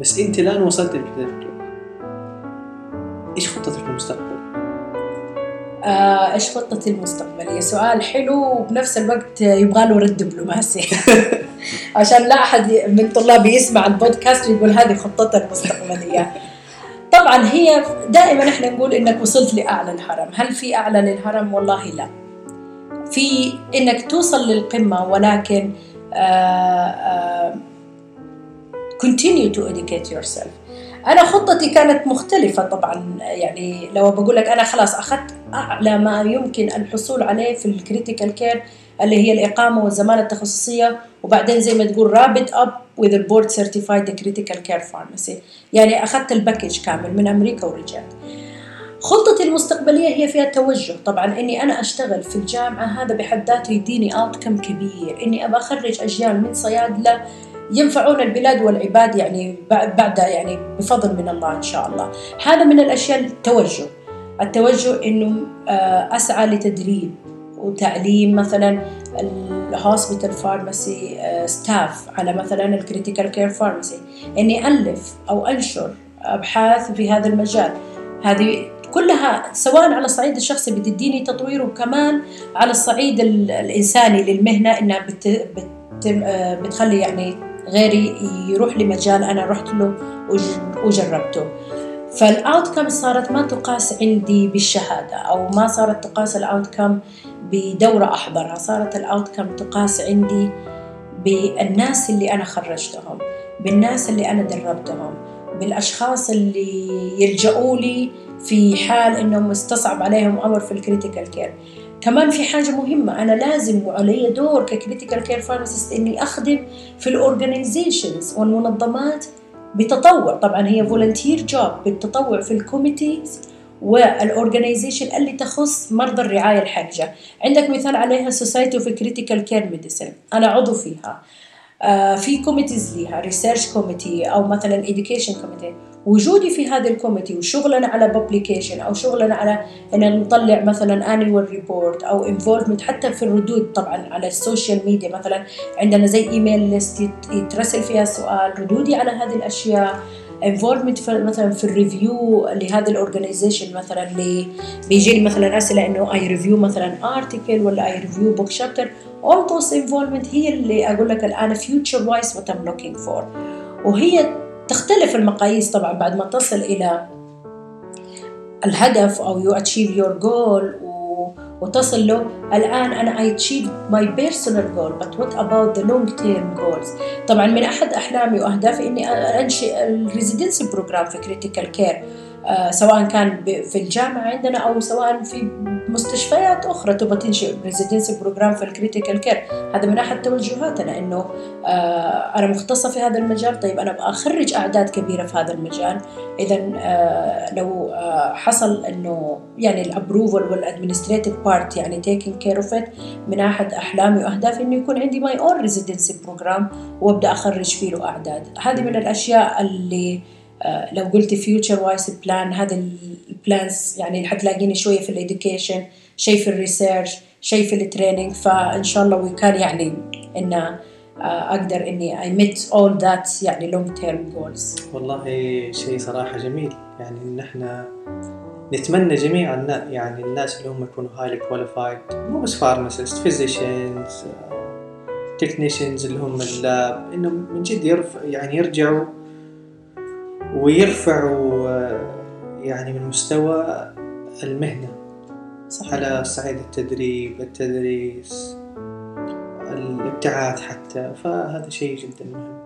بس أنت الآن وصلت للكريتيكال كير، إيش خطتك للمستقبل؟ إيش خطتي المستقبلية؟ سؤال حلو وبنفس الوقت يبغاله رد دبلوماسي عشان لا أحد من طلابي يسمع البودكاست ويقول هذه خطتها المستقبلية. طبعا هي دائما إحنا نقول إنك وصلت لأعلى الهرم، هل في أعلى للهرم؟ والله لا، في إنك توصل للقمة، ولكن continue to educate yourself. أنا خطتي كانت مختلفة طبعاً، يعني لو بقول لك أنا خلاص أخذت أعلى ما يمكن الحصول عليه في الكريتيكال كير اللي هي الإقامة والزمالة التخصصية، وبعدين زي ما تقول رابط أب with the Board Certified the Critical Care Pharmacy، يعني أخذت الباكيج كامل من أمريكا ورجعت. خطتي المستقبلية هي فيها توجه طبعاً، إني أنا أشتغل في الجامعة هذا بحد ذاته يديني outcome كبير، إني أبغى أخرج أجيال من صيادلة ينفعون البلاد والعباد، يعني بعد يعني بفضل من الله إن شاء الله. هذا من الأشياء التوجه إنه أسعى لتدريب وتعليم مثلاً الهوسبيتال فارماسي ستاف على مثلاً الكريتيكال كير فارماسي، إني ألف أو أنشر أبحاث في هذا المجال. هذه كلها سواء على الصعيد الشخصي بتديني تطوير، وكمان على الصعيد الإنساني للمهنة إنها بتخلي يعني غيري يروح لمجال أنا رحت له وجربته، فالأوتكم صارت ما تقاس عندي بالشهادة، أو ما صارت تقاس الأوتكم بدورة أحضرها، صارت الأوتكم تقاس عندي بالناس اللي أنا خرجتهم، بالناس اللي أنا دربتهم، بالأشخاص اللي يلجأوا لي في حال إنهم مستصعب عليهم أمر في الكريتيكال كير. كمان في حاجة مهمة، أنا لازم وعلي دور ككريتيكال كير فارماسيست إني أخدم في الأورجانيزيشنز والمنظمات بتطوع، طبعا هي فولنتير جوب، بالتطوع في الكوميتيز والأورجانيزيشن اللي تخص مرضى الرعاية الحرجة. عندك مثال عليها Society of Critical Care Medicine، أنا عضو فيها، في كوميتيز ليها، ريسيرش كوميتي أو مثلا إديوكيشن كوميتي. وجودي في هذا الكوميتي وشغلنا على بابليكيشن، أو شغلنا على أن نطلع مثلا أنيوال ريبورت، أو انفولفمنت حتى في الردود طبعا على السوشيال ميديا، مثلا عندنا زي إيميل ليست يترسل فيها سؤال، ردودي على هذه الأشياء، انفولفمنت مثلا في الريفيو لهذا الأورجانيزيشن، مثلا بيجيني مثلا أسئلة إنه أي ريفيو مثلا آرتيكل ولا أي ريفيو بوك شابتر. all those involvement هي اللي أقول لك الآن future wise what I'm looking for، وهي تختلف المقاييس طبعا بعد ما تصل إلى الهدف أو you achieve your goal وتصل له. الآن أنا I achieved my personal goal but what about the long term goals. طبعا من أحد أحلامي وأهدافي أني أنشئ الريزيدنسي بروجرام في كريتيكال كير، سواء كان في الجامعة عندنا أو سواء في مستشفيات أخرى تبغى تنشئ ريزيدنسي بروجرام في الكريتيكال كير. هذا من أحد توجهاتنا إنه أنا مختصة في هذا المجال، طيب أنا بأخرج أعداد كبيرة في هذا المجال، إذا لو حصل إنه يعني الأبروفل والأدمنستريتيف بارت يعني taking care of it، من أحد أحلامي وأهدافي إنه يكون عندي my own residency بروجرام وأبدأ أخرج فيه له أعداد. هذه من الأشياء اللي لو قلت future wise plan، هذا البلانز يعني حتلاقيني شوية في الإدوكيشن، شيء في الريسيرش، شيء في التريننج، فإن شاء الله وكان يعني إن أقدر إني I met all that يعني long term goals. والله شيء صراحة جميل، يعني إن إحنا نتمنى جميعا يعني الناس اللي هم يكونوا highly qualified، مو بس pharmacists، physicians، technicians اللي هم اللاب، إنهم من جد يعني يرجعوا ويرفعوا يعني من مستوى المهنة. صحيح. على صعيد التدريب، التدريس، الابتعاث حتى، فهذا شيء جدا مهم.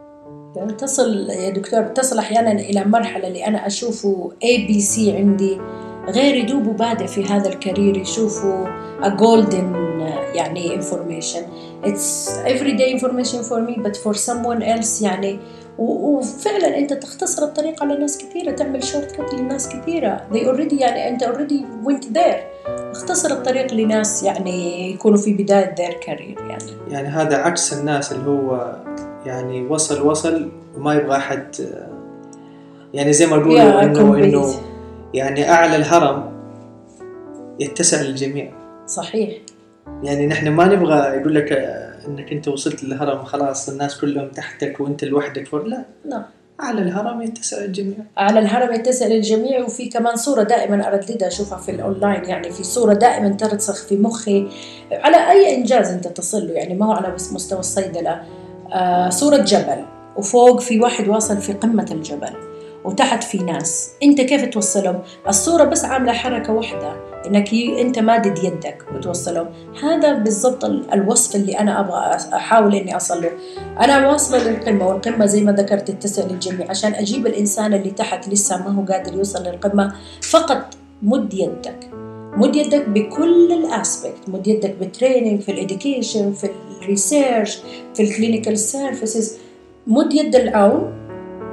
يعني تصل يا دكتور تصل أحيانا إلى مرحلة اللي أنا أشوفه ABC عندي غير يدوب وبادئ في هذا الكارير، يشوفوا a golden يعني information. It's everyday information for me but for someone else يعني. وفعلا انت تختصر الطريق على ناس كثيره، تعمل شورت كت لناس كثيره، they already يعني انت already went there، اختصر الطريق لناس يعني يكونوا في بدايه their career يعني هذا عكس الناس اللي هو يعني وصل وما يبغى احد، يعني زي ما يقولوا انه يعني اعلى الهرم يتسع للجميع. صحيح، يعني نحن ما نبغى يقول لك انك انت وصلت للهرم خلاص الناس كلهم تحتك وانت لوحدك، لا، اعلى الهرم يتسع للجميع، اعلى الهرم يتسع للجميع. وفي كمان صوره دائما ارددها اشوفها في الاونلاين، يعني في صوره دائما ترسخ في مخي على اي انجاز انت تصل له، يعني ما هو على بس مستوى الصيدله، صوره جبل وفوق في واحد واصل في قمه الجبل وتحت في ناس، انت كيف توصلهم؟ الصوره بس عامله حركه واحده انك انت مادد يدك وتوصلهم. هذا بالضبط الوصف اللي انا ابغى احاول اني اصل له. انا واصله للقمه، والقمه زي ما ذكرت تتسع للجميع، عشان اجيب الانسان اللي تحت لسه ما هو قادر يوصل للقمه، فقط مد يدك بكل الاسبكت، مد يدك بالتريننج، في الاديوكيشن، في الريسيرش، في الكلينيكال سيرفيسز، مد يد العون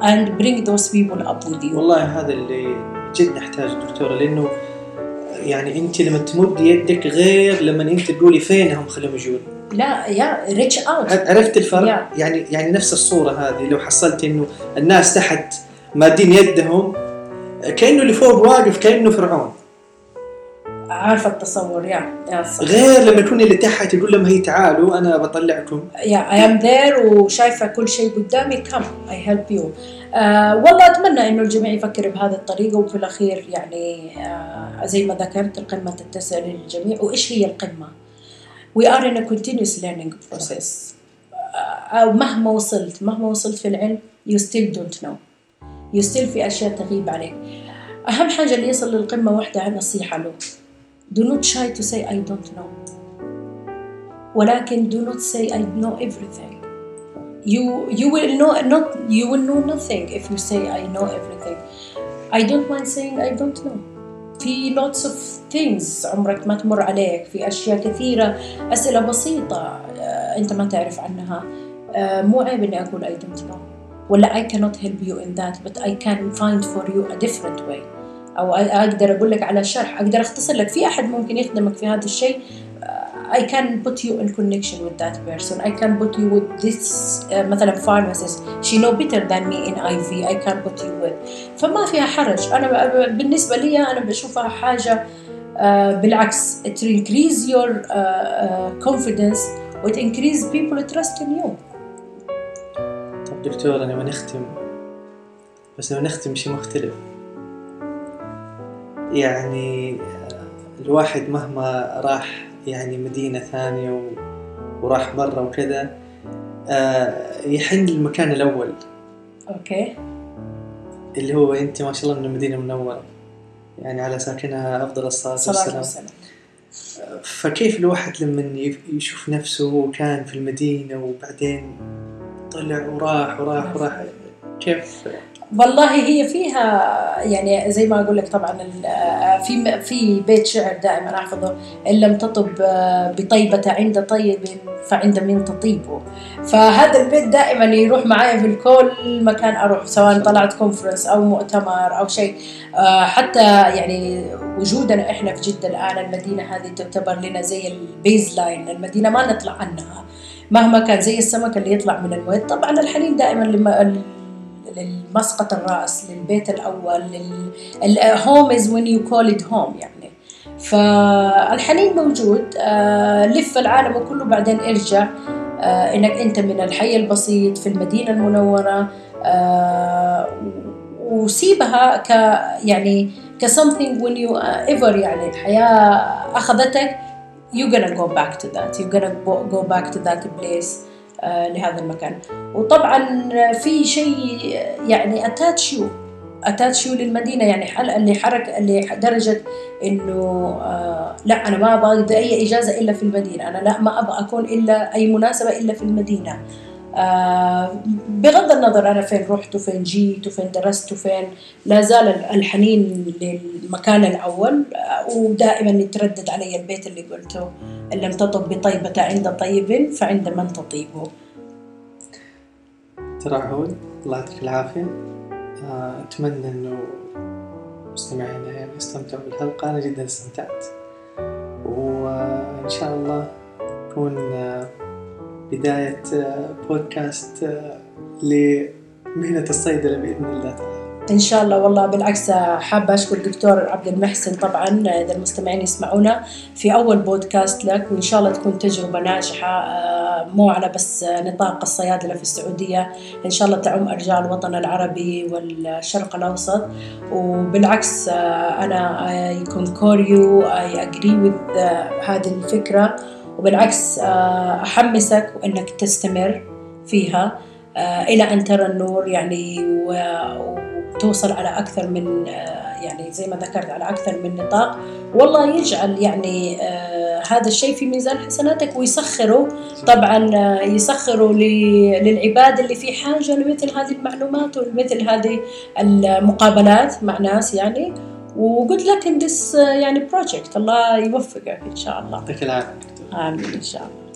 and bring those people up with you. والله هذا اللي جد نحتاج دكتوره، لانه يعني انت لما تمد يدك غير لما انت تقولي فينهم خلهم يجون، لا يا ريتش اوت، عرفت الفرق؟ يعني نفس الصوره هذه لو حصلت انه الناس تحت مادين يدهم كانه اللي فوق واقف كانه فرعون، عارفه التصور؟ يا غير لما يكون اللي تحت يقول لهم هي تعالوا انا بطلعكم، I am there وشايفه كل شيء قدامي، come I help you. والله أتمنى إنه الجميع يفكر بهذا الطريقة، وفي الأخير يعني زي ما ذكرت القمة تتسع للجميع. وإيش هي القمة؟ We are in a continuous learning process. مهما وصلت في العلم you still don't know. you still في أشياء تغيب عليك. أهم حاجة اللي يصل للقمة واحدة عن نصيحة له، do not shy to say I don't know، ولكن do not say I know everything. You will know nothing if you say I know everything. I don't mind saying I don't know. في lots of things عمرك ما تمر عليك، في أشياء كثيرة، أسئلة بسيطة أنت ما تعرف عنها، مو عيب إني أقول I don't know ولا I cannot help you in that but I can find for you a different way، أو أقدر أقول لك على شرح، أقدر أختصر لك، في أحد ممكن يخدمك في هذا الشيء، I can put you in connection with that person. I can put you with this مثلا pharmacist. She know better than me in IV. I can put you with. فما فيها حرج. أنا بالنسبة لي أنا بشوفها حاجة بالعكس. It increase your confidence. It increase people trust in you. طب دكتور أنا ما نختم شيء مختلف. يعني الواحد مهما راح يعني مدينة ثانية وراح برا وكذا يحن المكان الأول. أوكي. اللي هو أنت ما شاء الله من المدينة المنورة، يعني على ساكنها أفضل الصلاة والسلام. فكيف الواحد لما يشوف نفسه كان في المدينة وبعدين طلع وراح وراح وراح كيف؟ والله هي فيها يعني زي ما أقول لك طبعا في بيت شعر دائما أحفظه: إن لم تطب بطيبة عند طيب فعند من تطيبه. فهذا البيت دائما يروح معايا في كل مكان أروح، سواء طلعت كونفرنس أو مؤتمر أو شيء. حتى يعني وجودنا إحنا في جدة الآن، المدينة هذه تعتبر لنا زي البيز لاين، المدينة ما نطلع عنها مهما كان، زي السمك اللي يطلع من المويه. طبعا الحنين دائما للمسقط الراس، للبيت الاول، home is when you call it home يعني. فالحنين موجود، لف العالم كله بعدين ارجع، انك انت من الحي البسيط في المدينه المنوره، وسيبها ك يعني كsomething when you ever يعني الحياه اخذتك. You're gonna go back to that. You're gonna go back to that place. لهذا المكان. وطبعا في شيء يعني attach you للمدينة، يعني لدرجة إنه لا أنا ما أبغى أي إجازة إلا في المدينة، أنا لا ما أبغى أكون إلا أي مناسبة إلا في المدينة. بغض النظر أنا فين رحت وفين جيت وفين درست وفين، لا زال الحنين للمكان الأول. ودائما يتردد علي البيت اللي قلته: إن لم تطب بطيبة عند طيب فعند من تطيبه. ترى عهود الله يعطيك العافية، أتمنى أنه مستمعينا يعني استمتعوا بالحلقة، أنا جدا استمتعت، وإن شاء الله يكون بداية بودكاست لمهنة الصيدلة بإذن الله تعالى إن شاء الله. والله بالعكس، حابة أشكر الدكتور عبدالمحسن طبعا، إذا المستمعين يسمعونا في أول بودكاست لك، وإن شاء الله تكون تجربة ناجحة مو على بس نطاق الصيادلة في السعودية، إن شاء الله تعم أرجاء الوطن العربي والشرق الأوسط. وبالعكس أنا I concur you I agree with هذه الفكرة، وبالعكس أحمسك وإنك تستمر فيها إلى أن ترى النور يعني، وتوصل على أكثر من يعني زي ما ذكرت على أكثر من نطاق. والله يجعل يعني هذا الشيء في ميزان حسناتك، ويسخره طبعا يسخره للعباد اللي في حاجة لمثل هذه المعلومات ومثل هذه المقابلات مع ناس يعني. وقلت لك in this يعني project، الله يوفقك إن شاء الله. تكلم آمين إن شاء الله.